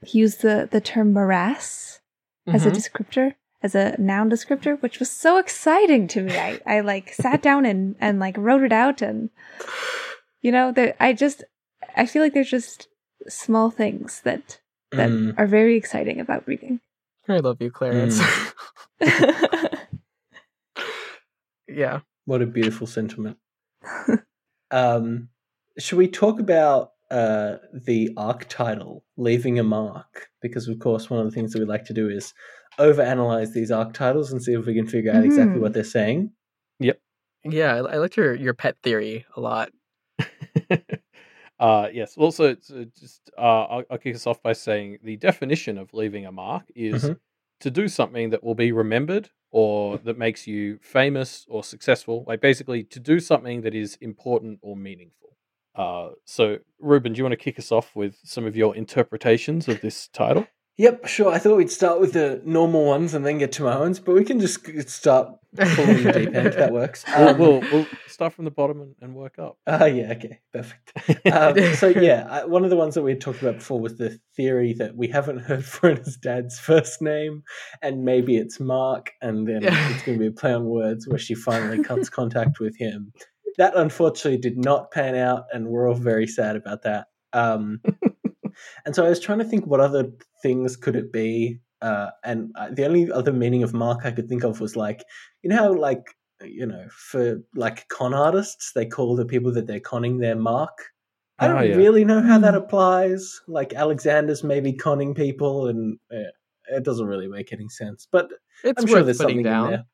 he used the, the term morass as mm-hmm. a descriptor, as a noun descriptor, which was so exciting to me. I, I like sat down and, and like wrote it out and, you know, that I just, I feel like there's just small things that that mm. are very exciting about reading. I love you, Clarence. Mm. Yeah. What a beautiful sentiment. um, should we talk about uh, the arc title, Leaving a Mark? Because, of course, one of the things that we like to do is overanalyze these arc titles and see if we can figure out mm. exactly what they're saying. Yep. Yeah, I, I liked your, your pet theory a lot. Uh, yes. Also, so just uh, I'll, I'll kick us off by saying the definition of leaving a mark is mm-hmm. to do something that will be remembered or that makes you famous or successful. Like basically, to do something that is important or meaningful. Uh, so, Ruben, do you want to kick us off with some of your interpretations of this title? Yep, sure. I thought we'd start with the normal ones and then get to my ones, but we can just start pulling the deep end if that works. Um, we'll, we'll, we'll start from the bottom and, and work up. Oh, uh, yeah, okay, perfect. Um, so, yeah, I, one of the ones that we had talked about before was the theory that we haven't heard Verona's dad's first name, and maybe it's Mark, and then yeah. it's going to be a play on words where she finally comes contact with him. That, unfortunately, did not pan out, and we're all very sad about that. Um And so I was trying to think what other things could it be, uh, and I, the only other meaning of mark I could think of was like, you know how like, you know, for like con artists, they call the people that they're conning their mark. I don't oh, yeah. really know how that applies. Like Alexander's maybe conning people, and yeah, it doesn't really make any sense. But it's I'm sure there's something down, in there.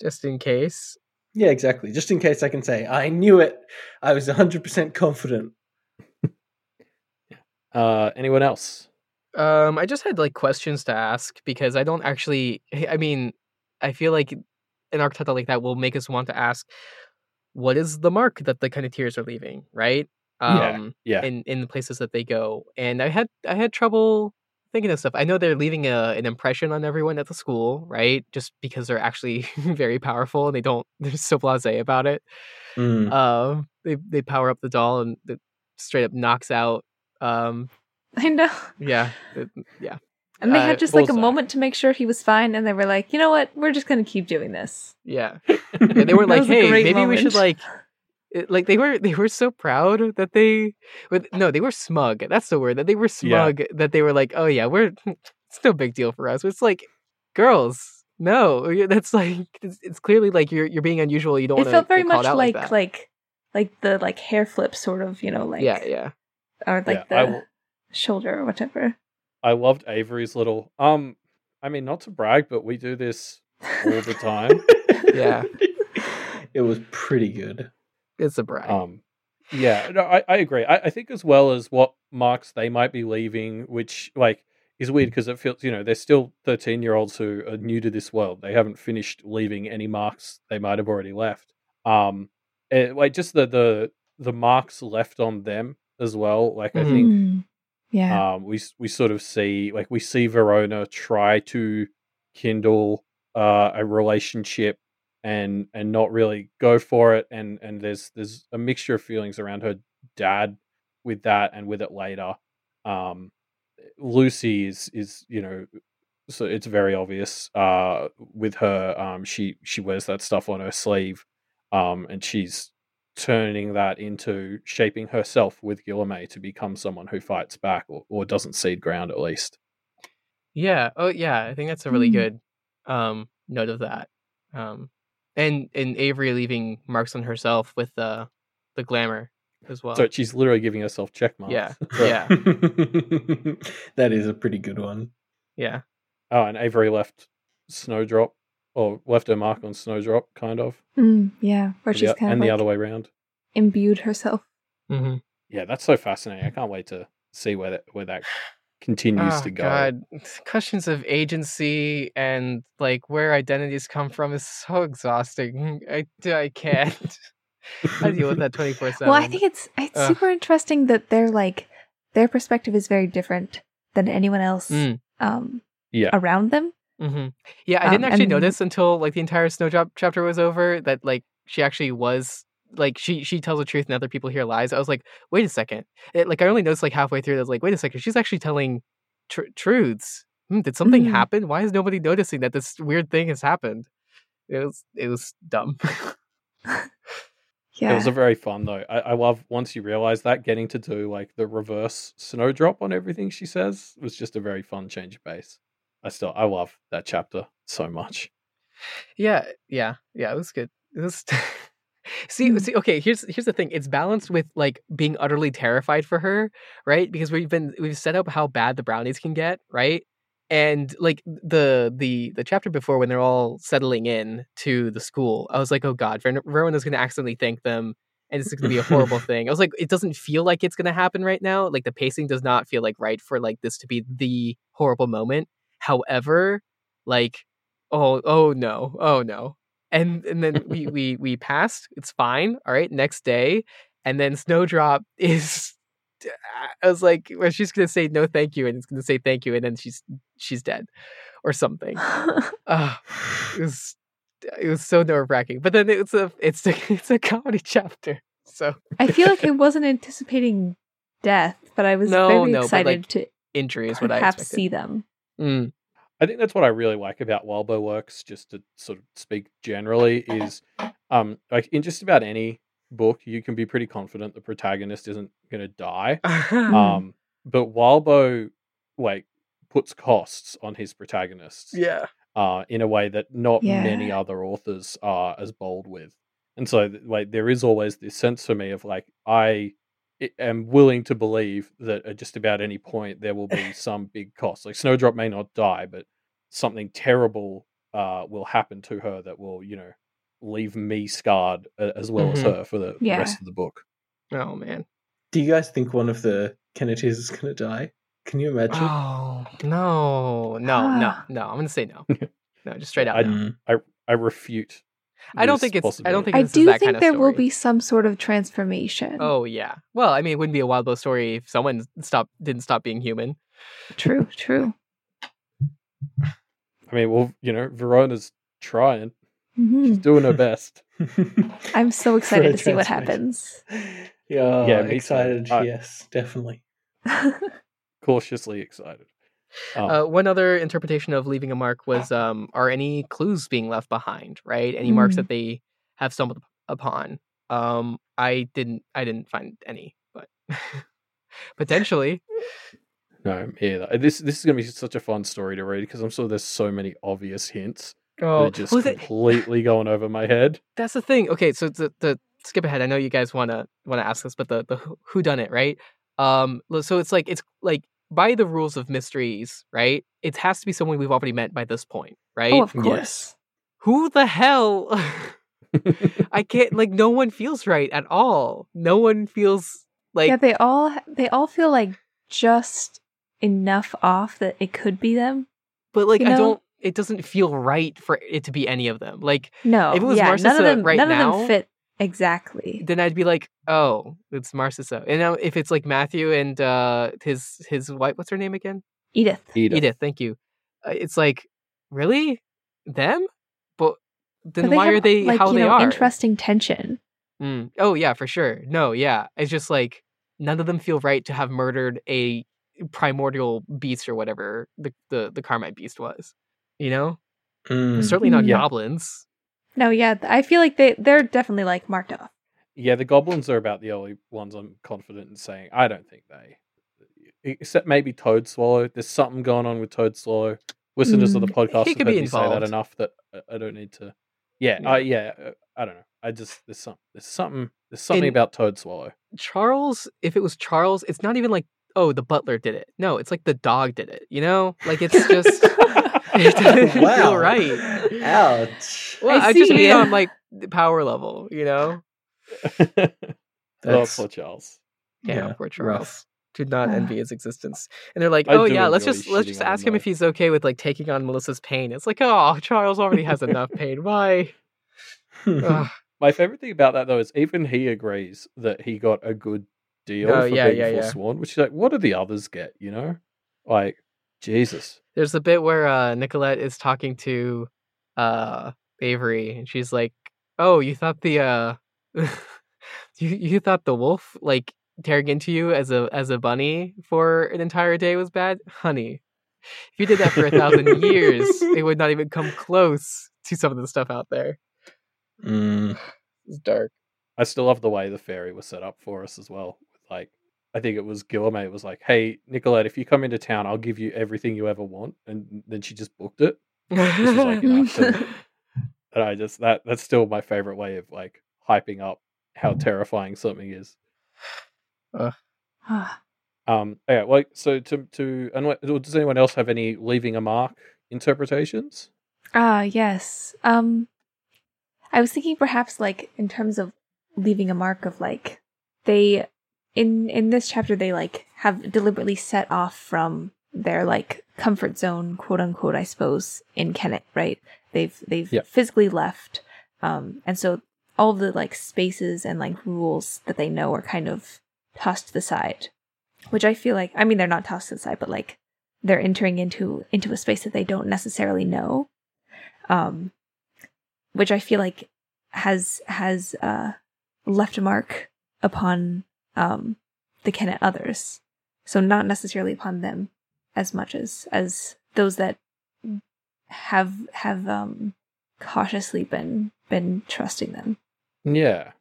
Just in case. Yeah, exactly. Just in case I can say, I knew it. I was one hundred percent confident. Uh, anyone else? Um, I just had like questions to ask because I don't actually, I mean, I feel like an arc title like that will make us want to ask, what is the mark that the Kenneteers are leaving? Right. Um, yeah. yeah. In, in the places that they go. And I had, I had trouble thinking of stuff. I know they're leaving a, an impression on everyone at the school, right? Just because they're actually very powerful and they don't, they're so blasé about it. Mm. Uh, they, they power up the doll and it straight up knocks out Um, I know. Yeah. It, yeah. And they uh, had just like also. a moment to make sure he was fine. And they were like, you know what? We're just going to keep doing this. Yeah. yeah they were like, hey, maybe moment. we should like, it, like they were, they were so proud that they, with, no, they were smug. That's the word that they were smug yeah. that they were like, oh yeah, we're, it's no big deal for us. It's like, girls, No, that's like it's, it's clearly like you're you're being unusual. You don't. It felt very much like like, like like the like hair flip sort of, you know, like yeah yeah or like yeah, the w- shoulder or whatever. I loved Avery's little um. I mean, not to brag, but we do this all the time. Yeah, it was pretty good. It's a brag. Um, yeah, no, I I agree. I, I think as well as what marks they might be leaving, which like. Is weird because it feels, you know, they're still thirteen-year-olds who are new to this world. They haven't finished leaving any marks they might have already left. Um, it, like just the, the the marks left on them as well. Like mm. I think, yeah, um, we we sort of see like we see Verona try to kindle uh, a relationship and and not really go for it. And and there's there's a mixture of feelings around her dad with that and with it later. Um, Lucy is, is you know, so it's very obvious uh, with her. Um, she she wears that stuff on her sleeve, um, and she's turning that into shaping herself with Guillemette to become someone who fights back or, or doesn't cede ground at least. Yeah. Oh, yeah. I think that's a really mm-hmm. good um, note of that. Um, and and Avery leaving marks on herself with the uh, the glamour. As well. So she's literally giving herself check marks. Yeah. So. Yeah. That is a pretty good one. Yeah. Oh, and Avery left Snowdrop, or left her mark on Snowdrop, kind of. Mm, yeah. Where she's the, kind and of. And like the other way around. Imbued herself. Mm-hmm. Yeah, that's so fascinating. I can't wait to see where that, where that continues oh, to go. God. Questions of agency and like where identities come from is so exhausting. I, I can't. I deal with that twenty-four seven. Well, I think it's it's Ugh. super interesting that they're like their perspective is very different than anyone else mm. um, yeah. around them. Mm-hmm. Yeah, I didn't um, actually and... notice until like the entire Snowdrop chapter was over that like she actually was like she she tells the truth and other people hear lies. I was like, wait a second. It, like I only noticed like halfway through that I was like, wait a second, she's actually telling tr- truths. Hmm, did something mm. happen? Why is nobody noticing that this weird thing has happened? It was it was dumb. Yeah. It was a very fun though. I, I love once you realize that getting to do like the reverse Snowdrop on everything she says was just a very fun change of pace. I still I love that chapter so much. Yeah, yeah, yeah. It was good. It was see, see. Okay, here's here's the thing. It's balanced with like being utterly terrified for her, right? Because we've been we've set up how bad the brownies can get, right? And like the the the chapter before when they're all settling in to the school, I was like, oh God, Verona's going to accidentally thank them and it's going to be a horrible thing. I was like, it doesn't feel like it's going to happen right now. Like the pacing does not feel like right for like this to be the horrible moment. However, like, oh, oh no, oh no. And and then we, we, we passed. It's fine. All right. Next day. And then Snowdrop is... I was like, well, she's gonna say no, thank you, and it's gonna say thank you, and then she's she's dead, or something. uh, it was it was so nerve wracking. But then it's a it's a it's a comedy chapter. So I feel like I wasn't anticipating death, but I was no, very no, excited like, to injury is what I expected. See them. Mm. I think that's what I really like about Wildbow Works. Just to sort of speak generally, is um like in just about any book you can be pretty confident the protagonist isn't going to die. um but Wildbow like puts costs on his protagonists yeah uh in a way that not yeah. many other authors are as bold with, and so like there is always this sense for me of like I am willing to believe that at just about any point there will be some big cost. Like Snowdrop may not die, but something terrible uh will happen to her that will, you know, leave me scarred as well mm-hmm. as her for the yeah. rest of the book. Oh man! Do you guys think one of the Kenneteers is going to die? Can you imagine? Oh no, no, ah. no, no! I'm going to say no, no, just straight out. I, no. I, I refute. I don't think it's. I don't think. I do that think kind of there story. Will be some sort of transformation. Oh yeah. Well, I mean, it wouldn't be a Wildbow story if someone stopped didn't stop being human. True. True. I mean, well, you know, Verona's trying. Mm-hmm. She's doing her best. I'm so excited to see what happens. Yeah, yeah, excited. Uh, yes, definitely. Cautiously excited. Um, uh, one other interpretation of leaving a mark was: um, are any clues being left behind? Right, any mm-hmm. marks that they have stumbled upon? Um, I didn't. I didn't find any, but potentially. No, yeah. This this is going to be such a fun story to read because I'm sure there's so many obvious hints. Oh, just well, completely that... going over my head. That's the thing. Okay, so the the skip ahead. I know you guys wanna wanna ask this, but the the whodunit, right? Um, so it's like it's like by the rules of mysteries, right? It has to be someone we've already met by this point, right? Oh, of course. Yes. Who the hell? I can't. Like, no one feels right at all. No one feels like. Yeah, they all they all feel like just enough off that it could be them. But like, you know? I don't. It doesn't feel right for it to be any of them. Like, no, if it was yeah, Narcissa none of them, right none now, of them fit exactly. Then I'd be like, oh, it's Narcissa. And now if it's like Matthew and uh, his his wife, what's her name again? Edith. Edith. Edith. Thank you. Uh, it's like, really, them? But then but they why have, are they like, how you they know, are? Interesting tension. Mm. Oh yeah, for sure. No, yeah, it's just like none of them feel right to have murdered a primordial beast or whatever the the, the Carmine Beast was. You know, mm. certainly not yeah. goblins. No, yeah, I feel like they, they're definitely like marked off. Yeah, the goblins are about the only ones I'm confident in saying. I don't think they, except maybe Toad Swallow. There's something going on with Toad Swallow. Listeners mm. of the podcast have heard me say that enough that I don't need to. Yeah, yeah. I, yeah, I don't know. I just there's something there's something there's something and about Toad Swallow. Charles, if it was Charles, it's not even like oh the butler did it. No, it's like the dog did it. You know, like it's just. It doesn't wow. feel right. Ouch. Well, I, I just mean on like the power level, you know? Oh, poor Charles. Yeah, yeah poor Charles. Rough. Did not envy his existence. And they're like, oh yeah, let's really just let's just ask him though. If he's okay with like taking on Melissa's pain. It's like, oh, Charles already has enough pain. Why? My favorite thing about that though is even he agrees that he got a good deal oh, for yeah, being yeah, forsworn, yeah. which is like, what do the others get, you know? Like, Jesus. There's the bit where uh, Nicolette is talking to uh, Avery, and she's like, "Oh, you thought the uh, you you thought the wolf like tearing into you as a as a bunny for an entire day was bad, honey. If you did that for a thousand years, it would not even come close to some of the stuff out there." Mm. It's dark. I still love the way the fairy was set up for us as well. Like. I think it was Guillermo was like, hey, Nicolette, if you come into town, I'll give you everything you ever want. And then she just booked it. Just like, you know, so, and I just, that that's still my favorite way of like hyping up how terrifying something is. Uh, um, yeah, okay, like, so to, to, and does anyone else have any leaving a mark interpretations? Ah, uh, yes. Um, I was thinking perhaps like in terms of leaving a mark of like, they, In in this chapter, they, like, have deliberately set off from their, like, comfort zone, quote-unquote, I suppose, in Kennet, right? They've they've yep. physically left. Um, and so all of the, like, spaces and, like, rules that they know are kind of tossed to the side, which I feel like, I mean, they're not tossed to the side, but, like, they're entering into, into a space that they don't necessarily know, um, which I feel like has, has uh, left a mark upon... Um, the Kennet others, so not necessarily upon them as much as as those that have have um cautiously been been trusting them. Yeah,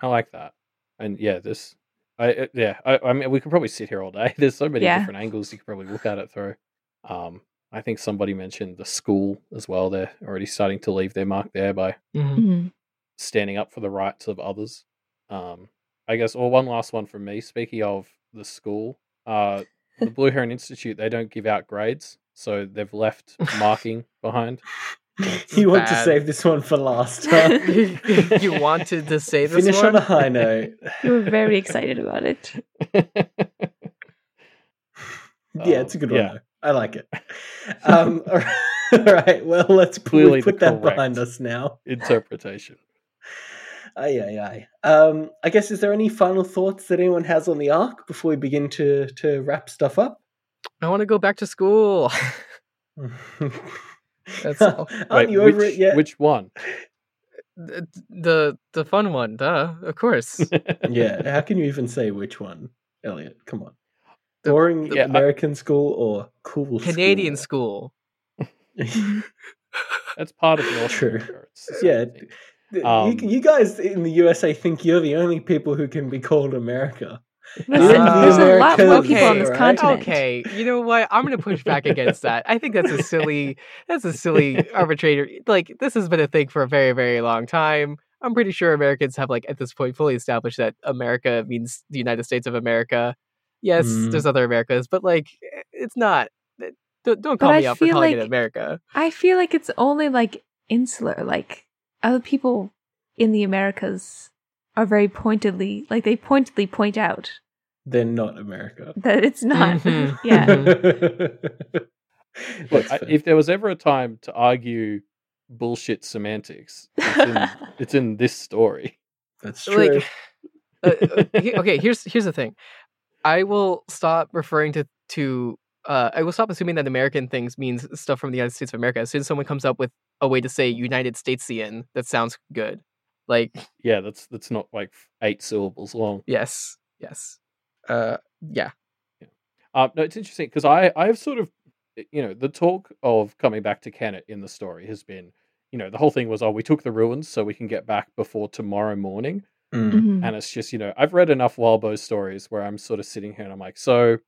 I like that, and yeah, this, I uh, yeah, I, I mean, we could probably sit here all day. There's so many yeah. different angles you could probably look at it through. Um, I think somebody mentioned the school as well. They're already starting to leave their mark there by mm-hmm. standing up for the rights of others. Um. I guess, or one last one from me. Speaking of the school, uh, the Blue Heron Institute, they don't give out grades, so they've left marking behind. You want to save this one for last. Huh? You wanted to save this Finish one? Finish on a high note. You were very excited about it. Yeah, it's a good one. Yeah. I like it. Um, all right, all right, well, let's clearly put that behind us now. Interpretation. Aye, aye, aye. Um, I guess, is there any final thoughts that anyone has on the arc before we begin to, to wrap stuff up? I want to go back to school. That's all. Aren't you over it yet? Which one? The, the the fun one, duh, of course. Yeah, how can you even say which one, Elliot? Come on. The, Boring the, American uh, school or cool Canadian school? School. That's part of your true. Yeah. Um, you, you guys in the U S A think you're the only people who can be called America. There's a lot more people on this continent. Okay, you know what? I'm going to push back against that. I think that's a silly, that's a silly arbitrator. Like, this has been a thing for a very, very long time. I'm pretty sure Americans have, like, at this point, fully established that America means the United States of America. Yes, mm. there's other Americas, but, like, it's not. Don't, don't call but me I up for calling like, it America. I feel like it's only, like, insular. Like, other people in the Americas are very pointedly, like, they pointedly point out. They're not America. That it's not. Mm-hmm. Yeah. Look, I, if there was ever a time to argue bullshit semantics, it's in, it's in this story. That's true. Like, uh, okay, here's here's the thing. I will stop referring to to uh, I will stop assuming that American things means stuff from the United States of America as soon as someone comes up with a way to say United Statesian that sounds good. Like, yeah, that's that's not like eight syllables long. Yes, yes, uh, yeah. yeah. Um, no, it's interesting because I I've sort of, you know, the talk of coming back to Kennet in the story has been, you know, the whole thing was, oh, we took the ruins so we can get back before tomorrow morning. Mm-hmm. And it's just, you know, I've read enough Wildbow stories where I'm sort of sitting here and I'm like, so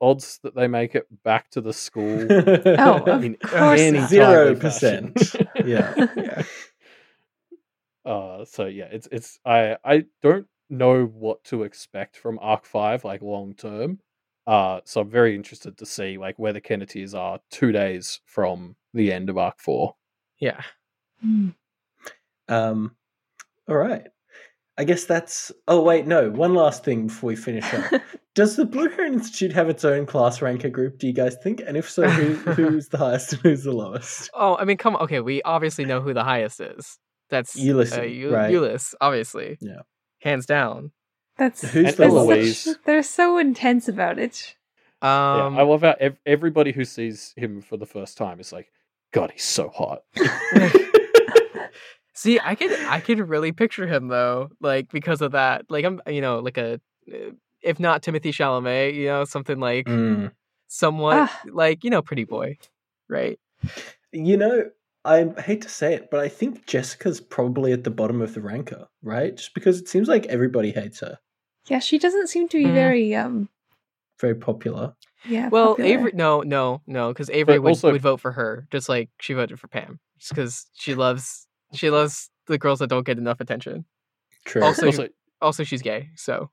odds that they make it back to the school? oh, of course not. Zero percent. yeah. yeah. Uh, so, yeah, it's, it's, I, I don't know what to expect from Arc five, like, long term. Uh, so I'm very interested to see, like, where the Kennetys are two days from the end of Arc four. Yeah. Mm. Um. All right. I guess that's... Oh, wait, no. One last thing before we finish up. Does the Blue Heron Institute have its own class ranker group, do you guys think? And if so, who, who's the highest and who's the lowest? Oh, I mean, come on. Okay, we obviously know who the highest is. That's... Ulysses, uh, U- right? Ulysses, obviously. Yeah. Hands down. That's... Who's the lowest? They're so intense about it. Um, yeah, I love how ev- everybody who sees him for the first time is like, God, he's so hot. See, I could I could really picture him though, like because of that. Like I'm, you know, like a if not Timothy Chalamet, you know, something like mm. somewhat ah. like, you know, pretty boy, right? You know, I hate to say it, but I think Jessica's probably at the bottom of the ranker, right? Just because it seems like everybody hates her. Yeah, she doesn't seem to be mm. very um very popular. Yeah. Well, popular. Avery, no, no, no, because Avery would, also... would vote for her, just like she voted for Pam, just because she loves. She loves the girls that don't get enough attention. True. Also, also, also she's gay, so.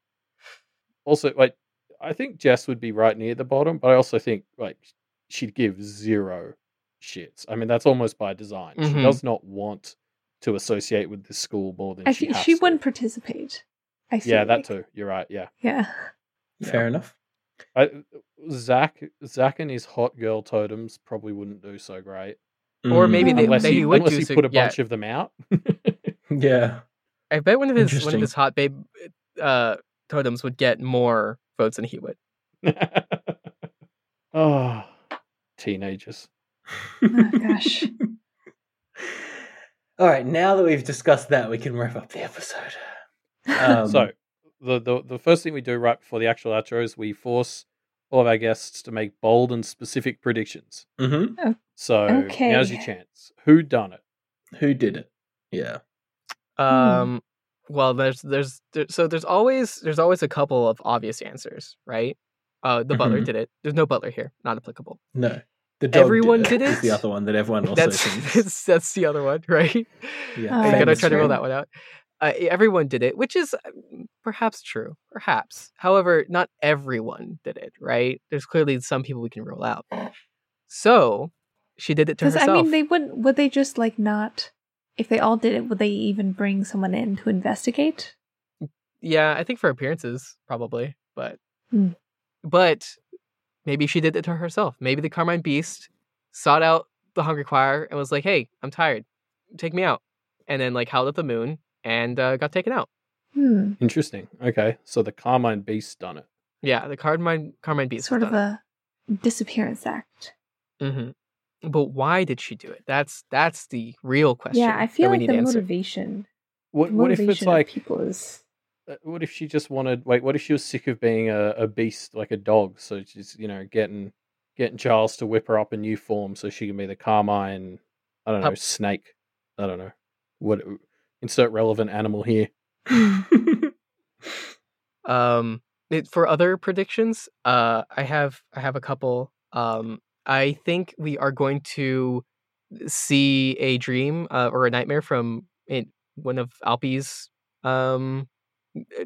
Also, like, I think Jess would be right near the bottom, but I also think, like, she'd give zero shits. I mean, that's almost by design. Mm-hmm. She does not want to associate with this school more than I she I think she to. wouldn't participate. I feel yeah, like. that too. You're right, yeah. Yeah. Fair yeah. enough. I, Zach, Zach and his hot girl totems probably wouldn't do so great. Mm. Or maybe they, unless they he, would unless do so, he put a yeah. bunch of them out. yeah, I bet one of his one of his hot babe uh, totems would get more votes than he would. oh, teenagers! Oh gosh! All right, now that we've discussed that, we can wrap up the episode. Um, so the, the the first thing we do right before the actual outro is we force all of our guests to make bold and specific predictions. Mm-hmm. Oh. So okay. Now's your chance. Who done it? Who did it? Yeah. Um. Hmm. Well, there's there's there, so there's always there's always a couple of obvious answers, right? Uh, the mm-hmm. butler did it. There's no butler here. Not applicable. No. The dog everyone did it. Did it. Is the other one that everyone also that's, thinks. That's the other one, right? Yeah. I'm gonna try to roll that one out. Uh, everyone did it, which is perhaps true, perhaps. However, not everyone did it, right? There's clearly some people we can rule out. So. She did it to herself. Because, I mean, they wouldn't... Would they just, like, not... If they all did it, would they even bring someone in to investigate? Yeah, I think for appearances, probably. But... Mm. But maybe she did it to herself. Maybe the Carmine Beast sought out the Hungry Choir and was like, hey, I'm tired. Take me out. And then, like, howled at the moon and uh, got taken out. Hmm. Interesting. Okay. So the Carmine Beast done it. Yeah, the Carmine, Carmine Beast sort of a it. disappearance act. Mm-hmm. But why did she do it? That's that's the real question. Yeah, I feel like the motivation. What, the motivation. What if it's like people is? What if she just wanted? Like, what if she was sick of being a, a beast, like a dog? So she's, you know, getting getting Charles to whip her up a new form so she can be the Carmine. I don't know, Pup. snake. I don't know. What? Insert relevant animal here. um. it, for other predictions, uh, I have I have a couple. Um, I think we are going to see a dream uh, or a nightmare from it, one of Alpi's um,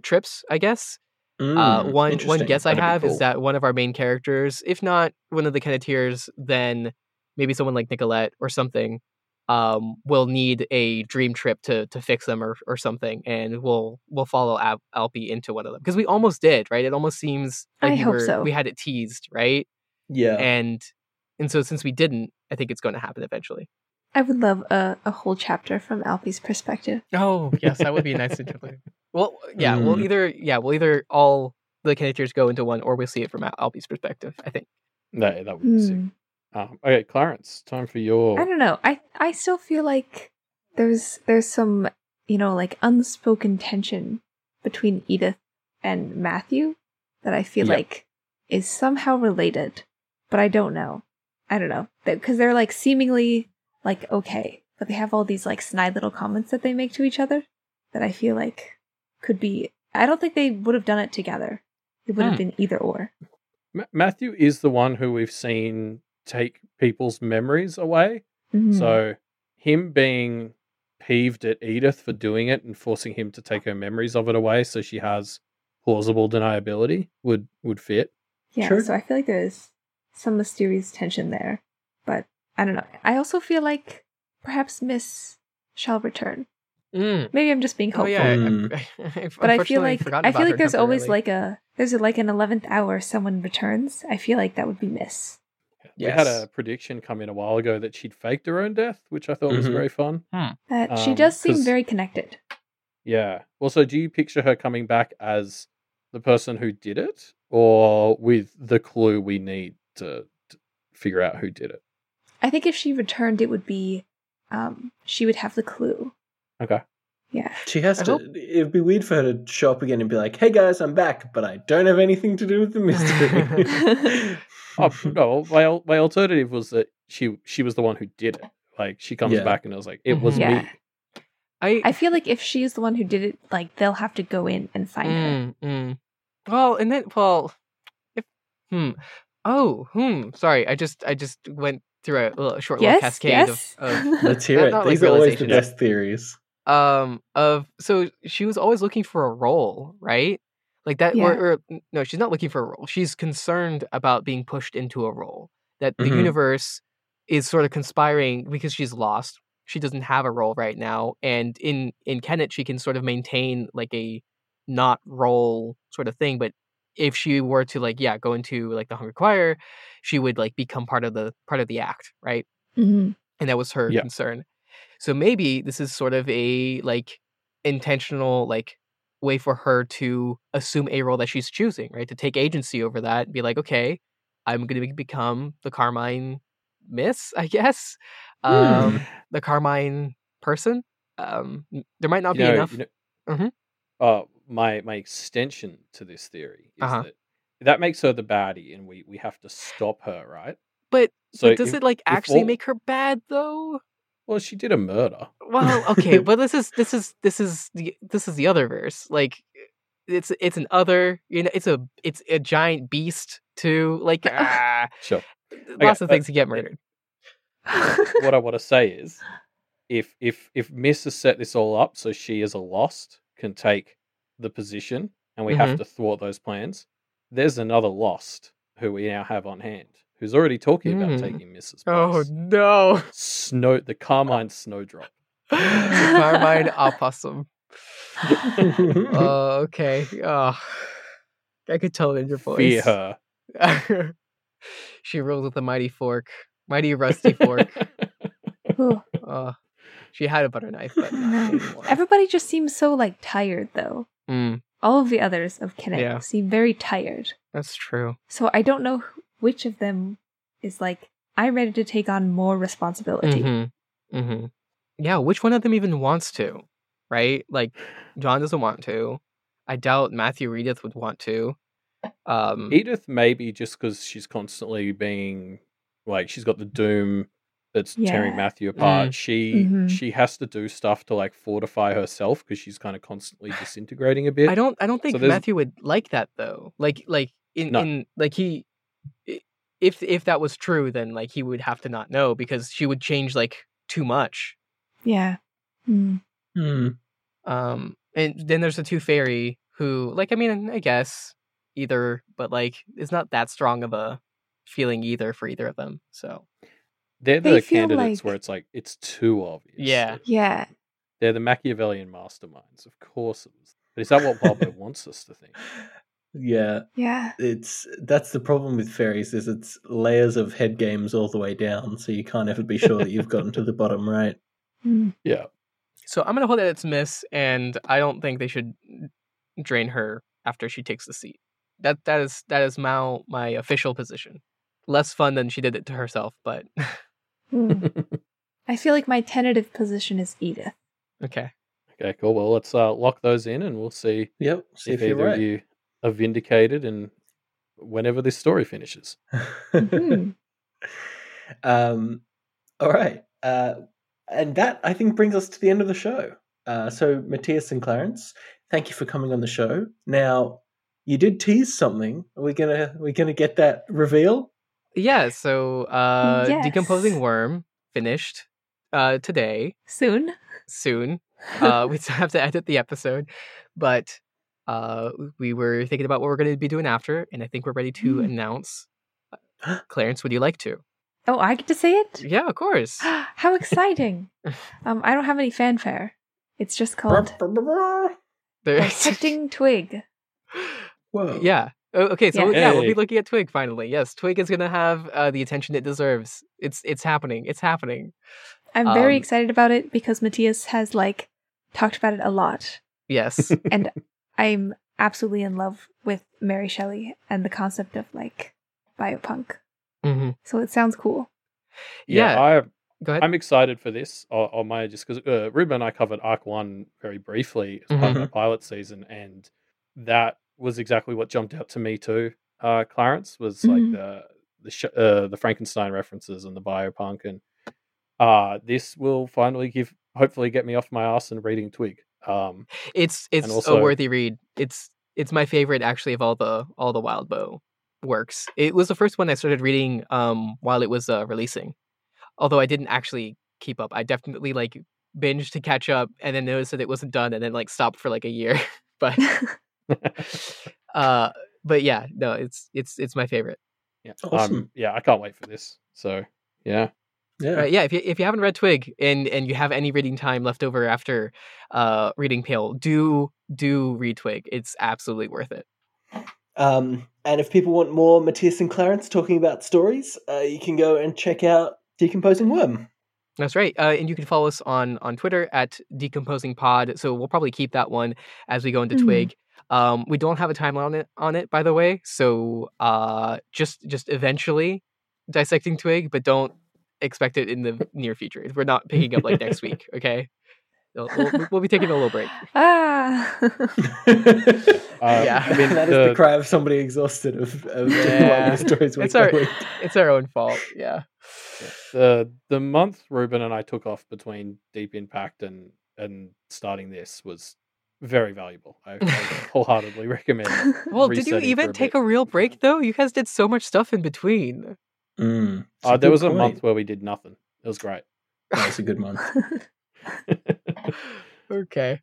trips, I guess. Mm, uh, one one guess That'd I have cool. is that one of our main characters, if not one of the Kenneteers, then maybe someone like Nicolette or something, um, will need a dream trip to to fix them or, or something, and we'll we'll follow Al- Alpi into one of them, because we almost did, right? It almost seems like I we, hope were, so. we had it teased, right? Yeah, and and so since we didn't, I think it's going to happen eventually. I would love a, a whole chapter from Alpi's perspective. Oh yes, that would be nice to do. Well, yeah, mm. we'll either yeah we'll either all the characters go into one, or we'll see it from Alpi's perspective, I think. That that would be sick. Um, okay, Clarence, time for your. I don't know. I I still feel like there's there's some, you know, like unspoken tension between Edith and Matthew that I feel yep. like is somehow related, but I don't know. I don't know, because they're like seemingly like okay, but they have all these like snide little comments that they make to each other that I feel like could be. I don't think they would have done it together. It would have hmm. been either or. M- Matthew is the one who we've seen take people's memories away. Mm-hmm. So him being peeved at Edith for doing it and forcing him to take her memories of it away so she has plausible deniability would, would fit. Yeah, True. So I feel like there's some mysterious tension there, but I don't know. I also feel like perhaps Miss shall return. Mm. Maybe I'm just being hopeful. Oh, yeah. mm. I, I, I, but I feel like I feel like there's always like a there's a, like an eleventh hour someone returns. I feel like that would be Miss. Yes. We had a prediction come in a while ago that she'd faked her own death, which I thought mm-hmm. was very fun. Hmm. Uh, um, she does seem very connected. Yeah. Also, do you picture her coming back as the person who did it, or with the clue we need to, to figure out who did it? I think if she returned, it would be um, she would have the clue. Okay. Yeah. She has I to. Hope... It would be weird for her to show up again and be like, "Hey guys, I'm back, but I don't have anything to do with the mystery." Oh no! My my alternative was that she she was the one who did it. Like she comes yeah. back and I was like, it was yeah. me. I I feel like if she's the one who did it, like they'll have to go in and find mm, her. Mm. Well, and then well, if hmm, oh hmm, sorry, I just I just went through a, a short yes, little cascade yes. of, of let's hear it. Not, These like, are always the best theories. Um, of so she was always looking for a role, right? Like that, yeah. or, or no, she's not looking for a role. She's concerned about being pushed into a role, that mm-hmm. the universe is sort of conspiring because she's lost. She doesn't have a role right now. And in, in Kennet, she can sort of maintain like a not role sort of thing. But if she were to like, yeah, go into like the Hungry Choir, she would like become part of the part of the act. Right. Mm-hmm. And that was her yeah. concern. So maybe this is sort of a like intentional, like, way for her to assume a role that she's choosing, right? To take agency over that and be like, okay, I'm going to become the Carmine Miss, I guess. Um, mm. The Carmine person. Um, there might not you be know, enough. You know, mm-hmm. uh, my my extension to this theory is uh-huh. that that makes her the baddie and we, we have to stop her, right? But, so but does if, it like actually all... make her bad though? Well, she did a murder. Well, okay, but this is this is this is the this is the other verse. Like, it's it's an other, you know, it's a it's a giant beast too. Like, ah, sure, lots okay, of things to get murdered. What I want to say is, if if if Miss has set this all up, so she is a Lost, can take the position, and we mm-hmm. have to thwart those plans. There's another Lost who we now have on hand, who's already talking mm. about taking Missus Oh, no. Snow, the Carmine Snowdrop. The Carmine Opossum. Oh, okay. Oh, I could tell it in your voice. Fear her. She rules with a mighty fork. Mighty rusty fork. Oh, she had a butter knife, but not anymore. Everybody just seems so, like, tired, though. Mm. All of the others of Kennet yeah. seem very tired. That's true. So I don't know who which of them is like, I'm ready to take on more responsibility. Mm-hmm. Mm-hmm. Yeah, which one of them even wants to, right? Like, John doesn't want to. I doubt Matthew or Edith would want to. Um, Edith maybe just because she's constantly being, like, she's got the doom that's yeah. tearing Matthew apart. Mm. She mm-hmm. she has to do stuff to like fortify herself because she's kind of constantly disintegrating a bit. I don't I don't think so Matthew would like that though. Like like in, no. in like he if if that was true, then like he would have to not know because she would change like too much. Yeah. Mm. Mm. Um. And then there's the two fairy who like I mean I guess either, but like it's not that strong of a feeling either for either of them. So. They're the they candidates like... where it's like, it's too obvious. Yeah. Yeah. They're the Machiavellian masterminds, of course. It was. But is that what Wildbow wants us to think? Yeah. Yeah. It's that's the problem with fairies, is it's layers of head games all the way down, so you can't ever be sure that you've gotten to the bottom right. Mm. Yeah. So I'm going to hold it at its miss, and I don't think they should drain her after she takes the seat. That That is that is my, my official position. Less fun than she did it to herself, but... mm. I feel like my tentative position is Edith. Okay. Okay, cool. Well, let's uh, lock those in and we'll see, yep, see if, if either right. of you are vindicated and whenever this story finishes. Mm-hmm. um, all right. Uh, and that, I think, brings us to the end of the show. Uh, so, Matthias and Clarence, thank you for coming on the show. Now, you did tease something. Are we gonna, we gonna get that reveal? Yeah, so uh, yes. Decomposing Worm finished uh, today. Soon. Soon. Uh, we still have to edit the episode, but uh, we were thinking about what we're going to be doing after, and I think we're ready to mm. announce. Clarence, would you like to? Oh, I get to say it? Yeah, of course. How exciting. um, I don't have any fanfare. It's just called Protecting Twig. Whoa. Yeah. Okay, so yeah. Hey. yeah, we'll be looking at Twig finally. Yes, Twig is going to have uh, the attention it deserves. It's it's happening. It's happening. I'm very um, excited about it because Matthias has, like, talked about it a lot. Yes. And I'm absolutely in love with Mary Shelley and the concept of, like, biopunk. Mm-hmm. So it sounds cool. Yeah, yeah. I, Go ahead. I'm excited for this. I'll, I'll my, just because uh, Ruben and I covered Arc one very briefly as part mm-hmm. of the pilot season, and that was exactly what jumped out to me too. Uh, Clarence was mm-hmm. like the the sh- uh, the Frankenstein references and the biopunk, and uh, this will finally give hopefully get me off my ass and reading Twig. Um, it's it's also, a worthy read. It's it's my favorite actually of all the all the Wildbow works. It was the first one I started reading um, while it was uh, releasing, although I didn't actually keep up. I definitely like binged to catch up, and then noticed that it wasn't done, and then like stopped for like a year, but. uh but yeah no it's it's it's my favorite. Yeah awesome. Um, yeah I can't wait for this, so yeah yeah right, yeah if you if you haven't read Twig and and you have any reading time left over after uh reading Pale, do do read Twig. It's absolutely worth it. Um and if people want more Matthias and Clarence talking about stories, uh, you can go and check out Decomposing Worm. That's right. Uh, and you can follow us on, on Twitter at Decomposing Pod. So we'll probably keep that one as we go into mm-hmm. Twig. Um, we don't have a timeline on it, on it, by the way. So uh, just just eventually dissecting Twig, but don't expect it in the near future. We're not picking up like next week, okay? We'll, we'll, we'll be taking a little break. Ah. um, yeah. I mean, that the... is the cry of somebody exhausted of, of yeah. stories week it's, our, week. It's our own fault, yeah. Yeah. The the month Ruben and I took off between Deep Impact and, and starting this was very valuable. I, I wholeheartedly recommend it. Well, did you even a take bit. a real break, though? You guys did so much stuff in between. Mm. Uh, there was point. a month where we did nothing. It was great. That was a good month. Okay.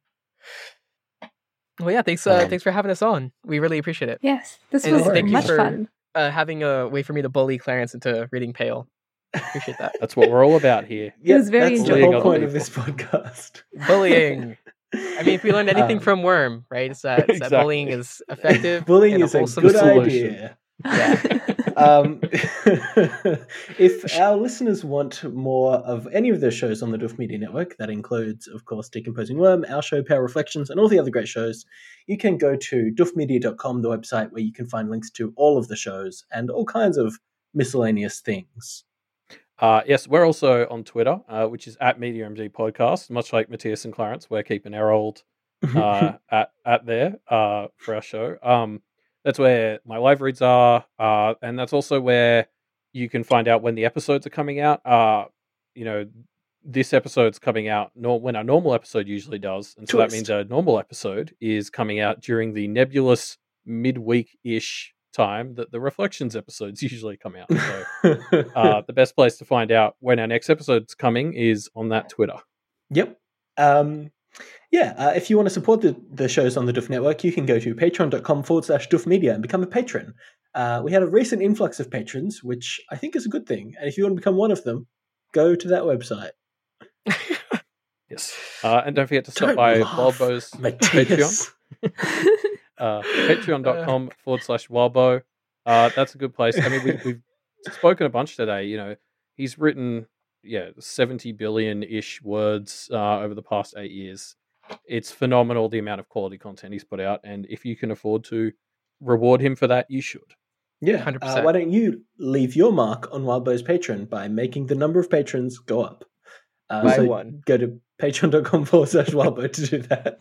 Well, yeah, thanks uh, um, thanks for having us on. We really appreciate it. Yes, this and was thank much you for, fun. Uh, having a way for me to bully Clarence into reading Pale. Appreciate that. That's what we're all about here. Yeah, that's enjoyable. The whole point of this podcast. Bullying. I mean, if we learned anything um, from Worm, right? It's that, it's exactly. that bullying is effective. Bullying and is a, a good solution. idea. Yeah. um, if our listeners want more of any of the shows on the D O O F Media Network, that includes, of course, Decomposing Worm, our show, Pale Reflections, and all the other great shows, you can go to doofmedia dot com, the website where you can find links to all of the shows and all kinds of miscellaneous things. Uh, yes, we're also on Twitter, uh, which is at MediaMG Podcast. Much like Matthias and Clarence, we're keeping our old uh, at at there uh, for our show. Um, that's where my live reads are, uh, and that's also where you can find out when the episodes are coming out. Uh, you know, this episode's coming out nor- when our normal episode usually does. And so Twist. That means our normal episode is coming out during the nebulous midweek-ish time that the Reflections episodes usually come out. So uh, the best place to find out when our next episode's coming is on that Twitter. Yep. Um, yeah, uh, if you want to support the, the shows on the Doof Network, you can go to patreon.com forward slash Doof Media and become a patron. Uh, we had a recent influx of patrons, which I think is a good thing. And if you want to become one of them, go to that website. Yes. Uh, and don't forget to stop don't by Wildbow's Patreon. uh, patreon dot com uh, forward slash Wildbow. Uh, that's a good place. I mean, we, we've spoken a bunch today. You know, he's written, yeah, seventy billion-ish words uh, over the past eight years. It's phenomenal the amount of quality content he's put out. And if you can afford to reward him for that, you should. Yeah. one hundred percent. Uh, why don't you leave your mark on Wildbow's Patreon by making the number of patrons go up? Uh, By so one. Go to patreon dot com forward slash Wildbow to do that.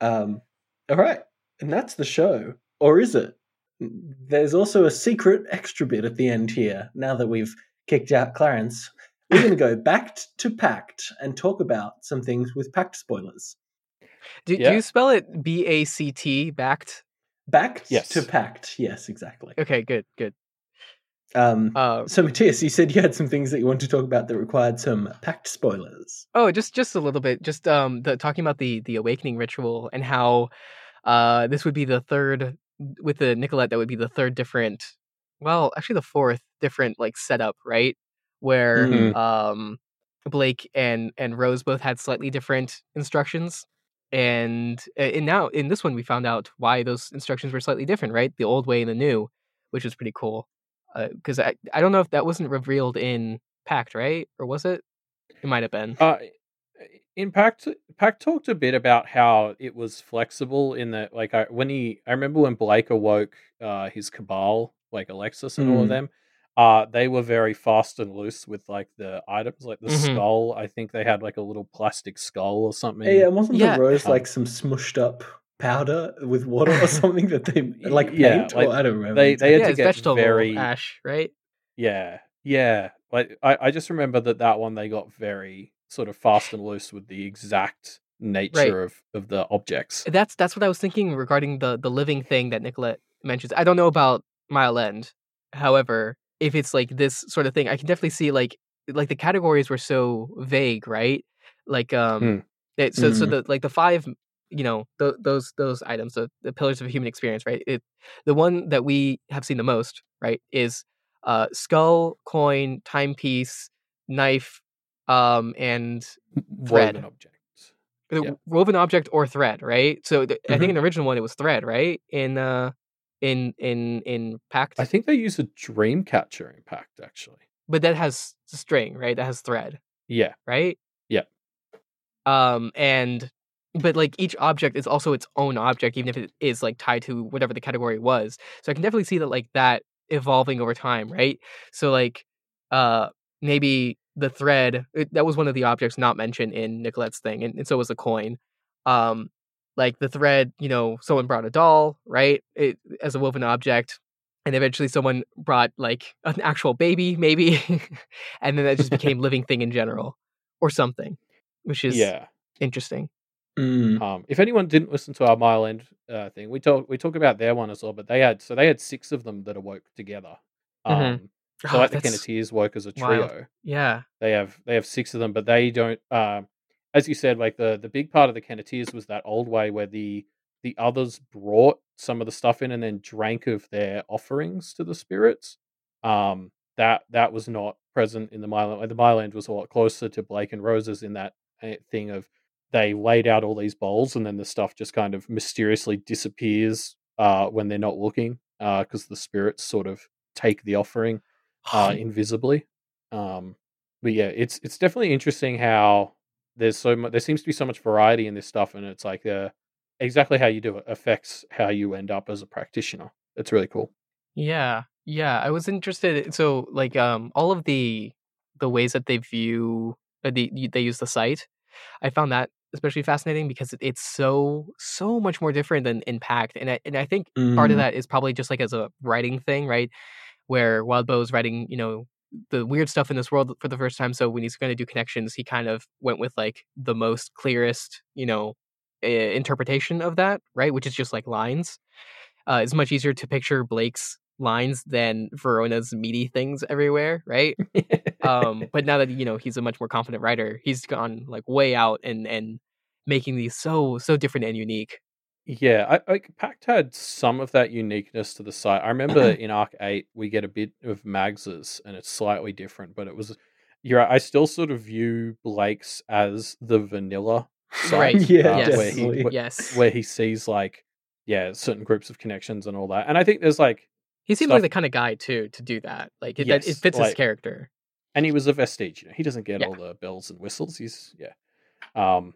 um, all right. And that's the show. Or is it? There's also a secret extra bit at the end here. Now that we've kicked out Clarence, we're going to go back to Pact and talk about some things with Pact spoilers. Do, yeah. do you spell it B A C T, Bact? Bact yes. to Pact. Yes, exactly. Okay, good, good. Um, uh, so Matthias, you said you had some things that you wanted to talk about that required some Pact spoilers. Oh, just just a little bit. Just um, the, talking about the the awakening ritual and how uh, this would be the third with the Nicolette. That would be the third different. Well, actually, the fourth different like setup, right? Where mm-hmm. um, Blake and and Rose both had slightly different instructions, and and now in this one we found out why those instructions were slightly different, right? The old way and the new, which was pretty cool. Because uh, I, I don't know if that wasn't revealed in Pact, right? Or was it? It might have been. Uh, in Pact, Pact talked a bit about how it was flexible in that, like, I, when he, I remember when Blake awoke uh, his cabal, like Alexis and mm. all of them, uh, they were very fast and loose with, like, the items, like the mm-hmm. skull. I think they had, like, a little plastic skull or something. Yeah, it wasn't yeah. the Rose, like, um, some smushed up powder with water or something that they like paint yeah, like, or I don't remember. They they had yeah, to get very ash, right? Yeah, yeah. Like I, I just remember that that one they got very sort of fast and loose with the exact nature right. of, of the objects. That's that's what I was thinking regarding the the living thing that Nicolette mentions. I don't know about Mile End, however, if it's like this sort of thing, I can definitely see like like the categories were so vague, right? Like um, mm. it, so mm. so the like the five. You know, th- those those items, the, the pillars of a human experience, right? It, the one that we have seen the most, right, is uh, skull, coin, timepiece, knife, um, and thread. Woven object. The yep. Woven object or thread, right? So th- mm-hmm. I think in the original one, it was thread, right? In uh, in in in Pact. I think they use a dream catcher in Pact, actually. But that has string, right? That has thread. Yeah. Right? Yeah. Um, and... But, like, each object is also its own object, even if it is, like, tied to whatever the category was. So I can definitely see that, like, that evolving over time, right? So, like, uh, maybe the thread, it, that was one of the objects not mentioned in Nicolette's thing, and, and so was the coin. Um, like, the thread, you know, someone brought a doll, right, it, as a woven object, and eventually someone brought, like, an actual baby, maybe, and then that just became living thing in general, or something, which is yeah. interesting. Mm. Um, if anyone didn't listen to our Mile End uh, thing, we talk we talk about their one as well. But they had so they had six of them that awoke together. Um, mm-hmm. So oh, like the Kenneteers woke as a trio. Wild. Yeah, they have they have six of them, but they don't. Uh, as you said, like the, the big part of the Kenneteers was that old way where the the others brought some of the stuff in and then drank of their offerings to the spirits. Um, that that was not present in the Mile End. The Mile End was a lot closer to Blake and Rose's in that thing of. They laid out all these bowls and then the stuff just kind of mysteriously disappears uh, when they're not looking because uh, the spirits sort of take the offering uh, invisibly. Um, but yeah, it's it's definitely interesting how there's so much, there seems to be so much variety in this stuff and it's like uh, exactly how you do it affects how you end up as a practitioner. It's really cool. Yeah, yeah. I was interested. So like um, all of the the ways that they view, uh, the, they use the site, I found that especially fascinating because it's so so much more different than in Pact, and I and I think mm. part of that is probably just like as a writing thing, right? Where Wildbow is writing, you know, the weird stuff in this world for the first time. So when he's going to do connections, he kind of went with like the most clearest, you know, uh, interpretation of that, right? Which is just like lines. Uh, it's much easier to picture Blake's lines than Verona's meaty things everywhere, right? um, but now that, you know, he's a much more confident writer, he's gone like way out and and making these so, so different and unique. Yeah, I, I, Pact had some of that uniqueness to the site. I remember in Arc eight, we get a bit of Mags's, and it's slightly different, but it was, you're right, I still sort of view Blake's as the vanilla site. Right, yeah, uh, yes. Where he, where, yes. Where he sees, like, yeah, certain groups of connections and all that. And I think there's, like... He seems stuff... like the kind of guy, too, to do that. Like, it, yes, that, it fits like, his character. And he was a vestige, you know, he doesn't get yeah. all the bells and whistles. He's, yeah. Um...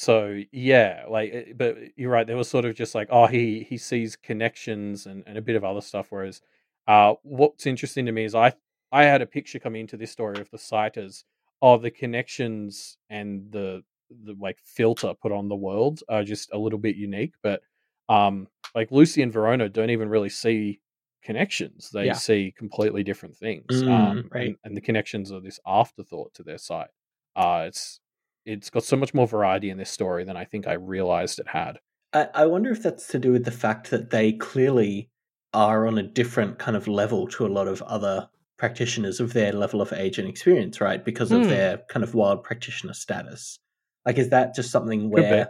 So, yeah, like, but you're right. There was sort of just like, oh, he, he sees connections and, and a bit of other stuff. Whereas uh, what's interesting to me is I I had a picture coming into this story of the site as, oh, the connections and the, the like filter put on the world are just a little bit unique. But um, like Lucy and Verona don't even really see connections. They yeah. see completely different things. Mm, um, right. and, and the connections are this afterthought to their site. Uh, it's, It's got so much more variety in this story than I think I realized it had. I, I wonder if that's to do with the fact that they clearly are on a different kind of level to a lot of other practitioners of their level of age and experience, right? Because mm. of their kind of wild practitioner status. Like, is that just something where,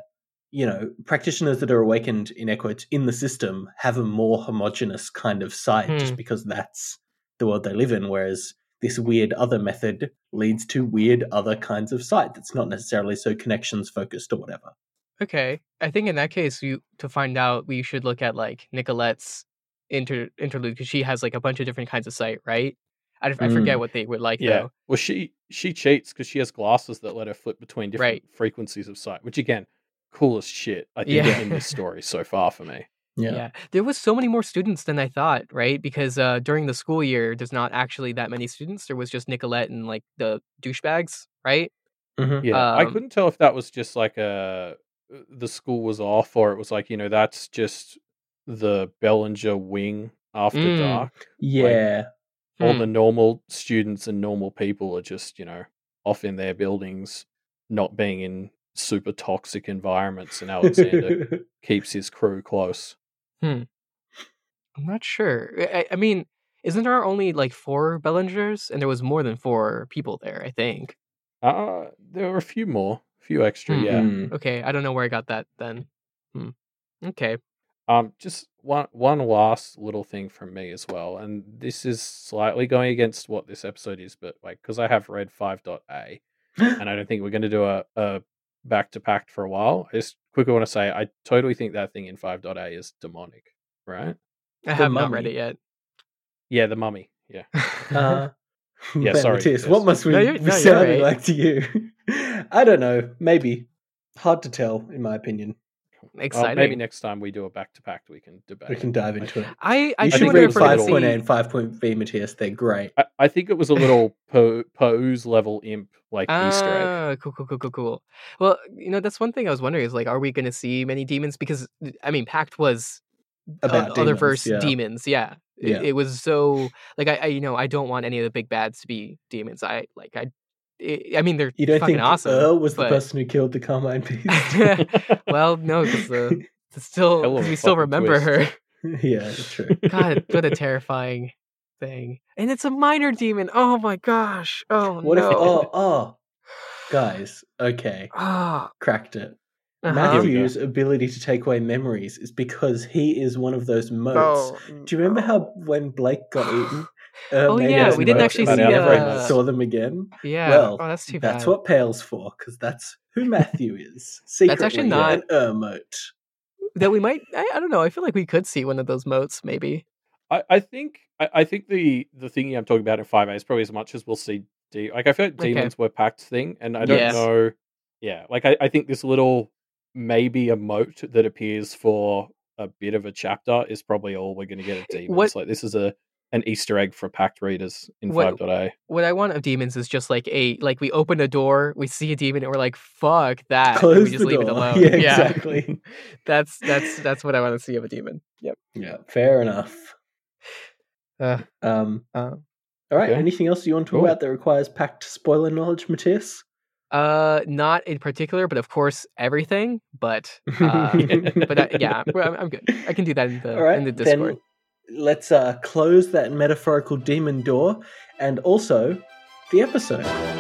you know, practitioners that are awakened in air quotes in the system have a more homogenous kind of site mm. just because that's the world they live in, whereas this weird other method leads to weird other kinds of site that's not necessarily so connections focused or whatever. Okay. I think in that case, you, to find out, we should look at like Nicolette's inter, interlude because she has like a bunch of different kinds of site, right? I, mm. I forget what they were like yeah. though. Well, she, she cheats because she has glasses that let her flip between different right. frequencies of sight, which again, coolest shit I think yeah. in this story so far for me. Yeah. yeah, there was so many more students than I thought, right? Because uh, during the school year, there's not actually that many students. There was just Nicolette and like the douchebags, right? Mm-hmm. Yeah, um, I couldn't tell if that was just like a the school was off, or it was like, you know, that's just the Bellinger wing after mm, dark. Yeah, like, all mm. the normal students and normal people are just, you know, off in their buildings, not being in super toxic environments, and Alexander keeps his crew close. Hmm. I'm not sure. I, I mean, isn't there only like four Bellingers? And there was more than four people there, I think. Uh, there were a few more. A few extra, mm-hmm. yeah. Okay, I don't know where I got that then. Hmm. Okay. Um, just one one last little thing from me as well, and this is slightly going against what this episode is, but like, because I have read five point A, and I don't think we're going to do a, a back to Pact for a while. I just quickly want to say I totally think that thing in five point A is demonic, right? I have not read it yet. Yeah, the mummy. Yeah. Uh, yeah, sorry. Matthias, what must we, no, we sound right. like to you? I don't know. Maybe. Hard to tell, in my opinion. Exciting. Well, maybe next time we do a back to Pact, we can debate. We can dive into it. I, I, I think wonder if five point A and five point B, Matthias, they're great. I, I think it was a little po- pose level imp like ah, Easter egg. Cool, cool, cool, cool, cool. Well, you know, that's one thing I was wondering is like, are we going to see many demons? Because, I mean, Pact was about demons, otherverse yeah. demons. Yeah. yeah. It, it was so, like, I, I, you know, I don't want any of the big bads to be demons. I, like, I, I mean, they're you don't fucking think awesome. Earl was but... the person who killed the Carmine Beast? Well, no, because uh, still we still remember twist. her. Yeah, that's true. God, what a terrifying thing! And it's a minor demon. Oh my gosh! Oh what no! If, oh, oh, guys, okay, cracked it. Uh-huh. Matthew's ability to take away memories is because he is one of those motes. Oh. Do you remember how when Blake got eaten? Uh, oh yeah, we didn't actually see uh... saw them again. Yeah, well, oh, that's too bad. That's what Pale's for, because that's who Matthew is. Secretly, that's actually not an Ur-mote. That we might. I, I don't know. I feel like we could see one of those motes, maybe. I, I think. I, I think the the thingy I'm talking about in five A is probably as much as we'll see. De- like I feel like demons okay. were Pact thing, and I don't yes. know. Yeah, like I, I think this little maybe a mote that appears for a bit of a chapter is probably all we're going to get of demons. What? Like this is a. An Easter egg for Pact readers in what, five point A. What I want of demons is just like a like we open a door, we see a demon, and we're like, "Fuck that!" Close and we just leave door. it alone. Yeah, yeah. exactly. that's that's that's what I want to see of a demon. Yep. Yeah. Fair enough. Uh, um. Uh, All right. Okay. Anything else you want to talk cool. about that requires Pact spoiler knowledge, Matthias? Uh, not in particular, but of course everything. But uh, but I, yeah, I'm, I'm good. I can do that in the All right, in the Discord. Then let's uh, close that metaphorical demon door, and also the episode.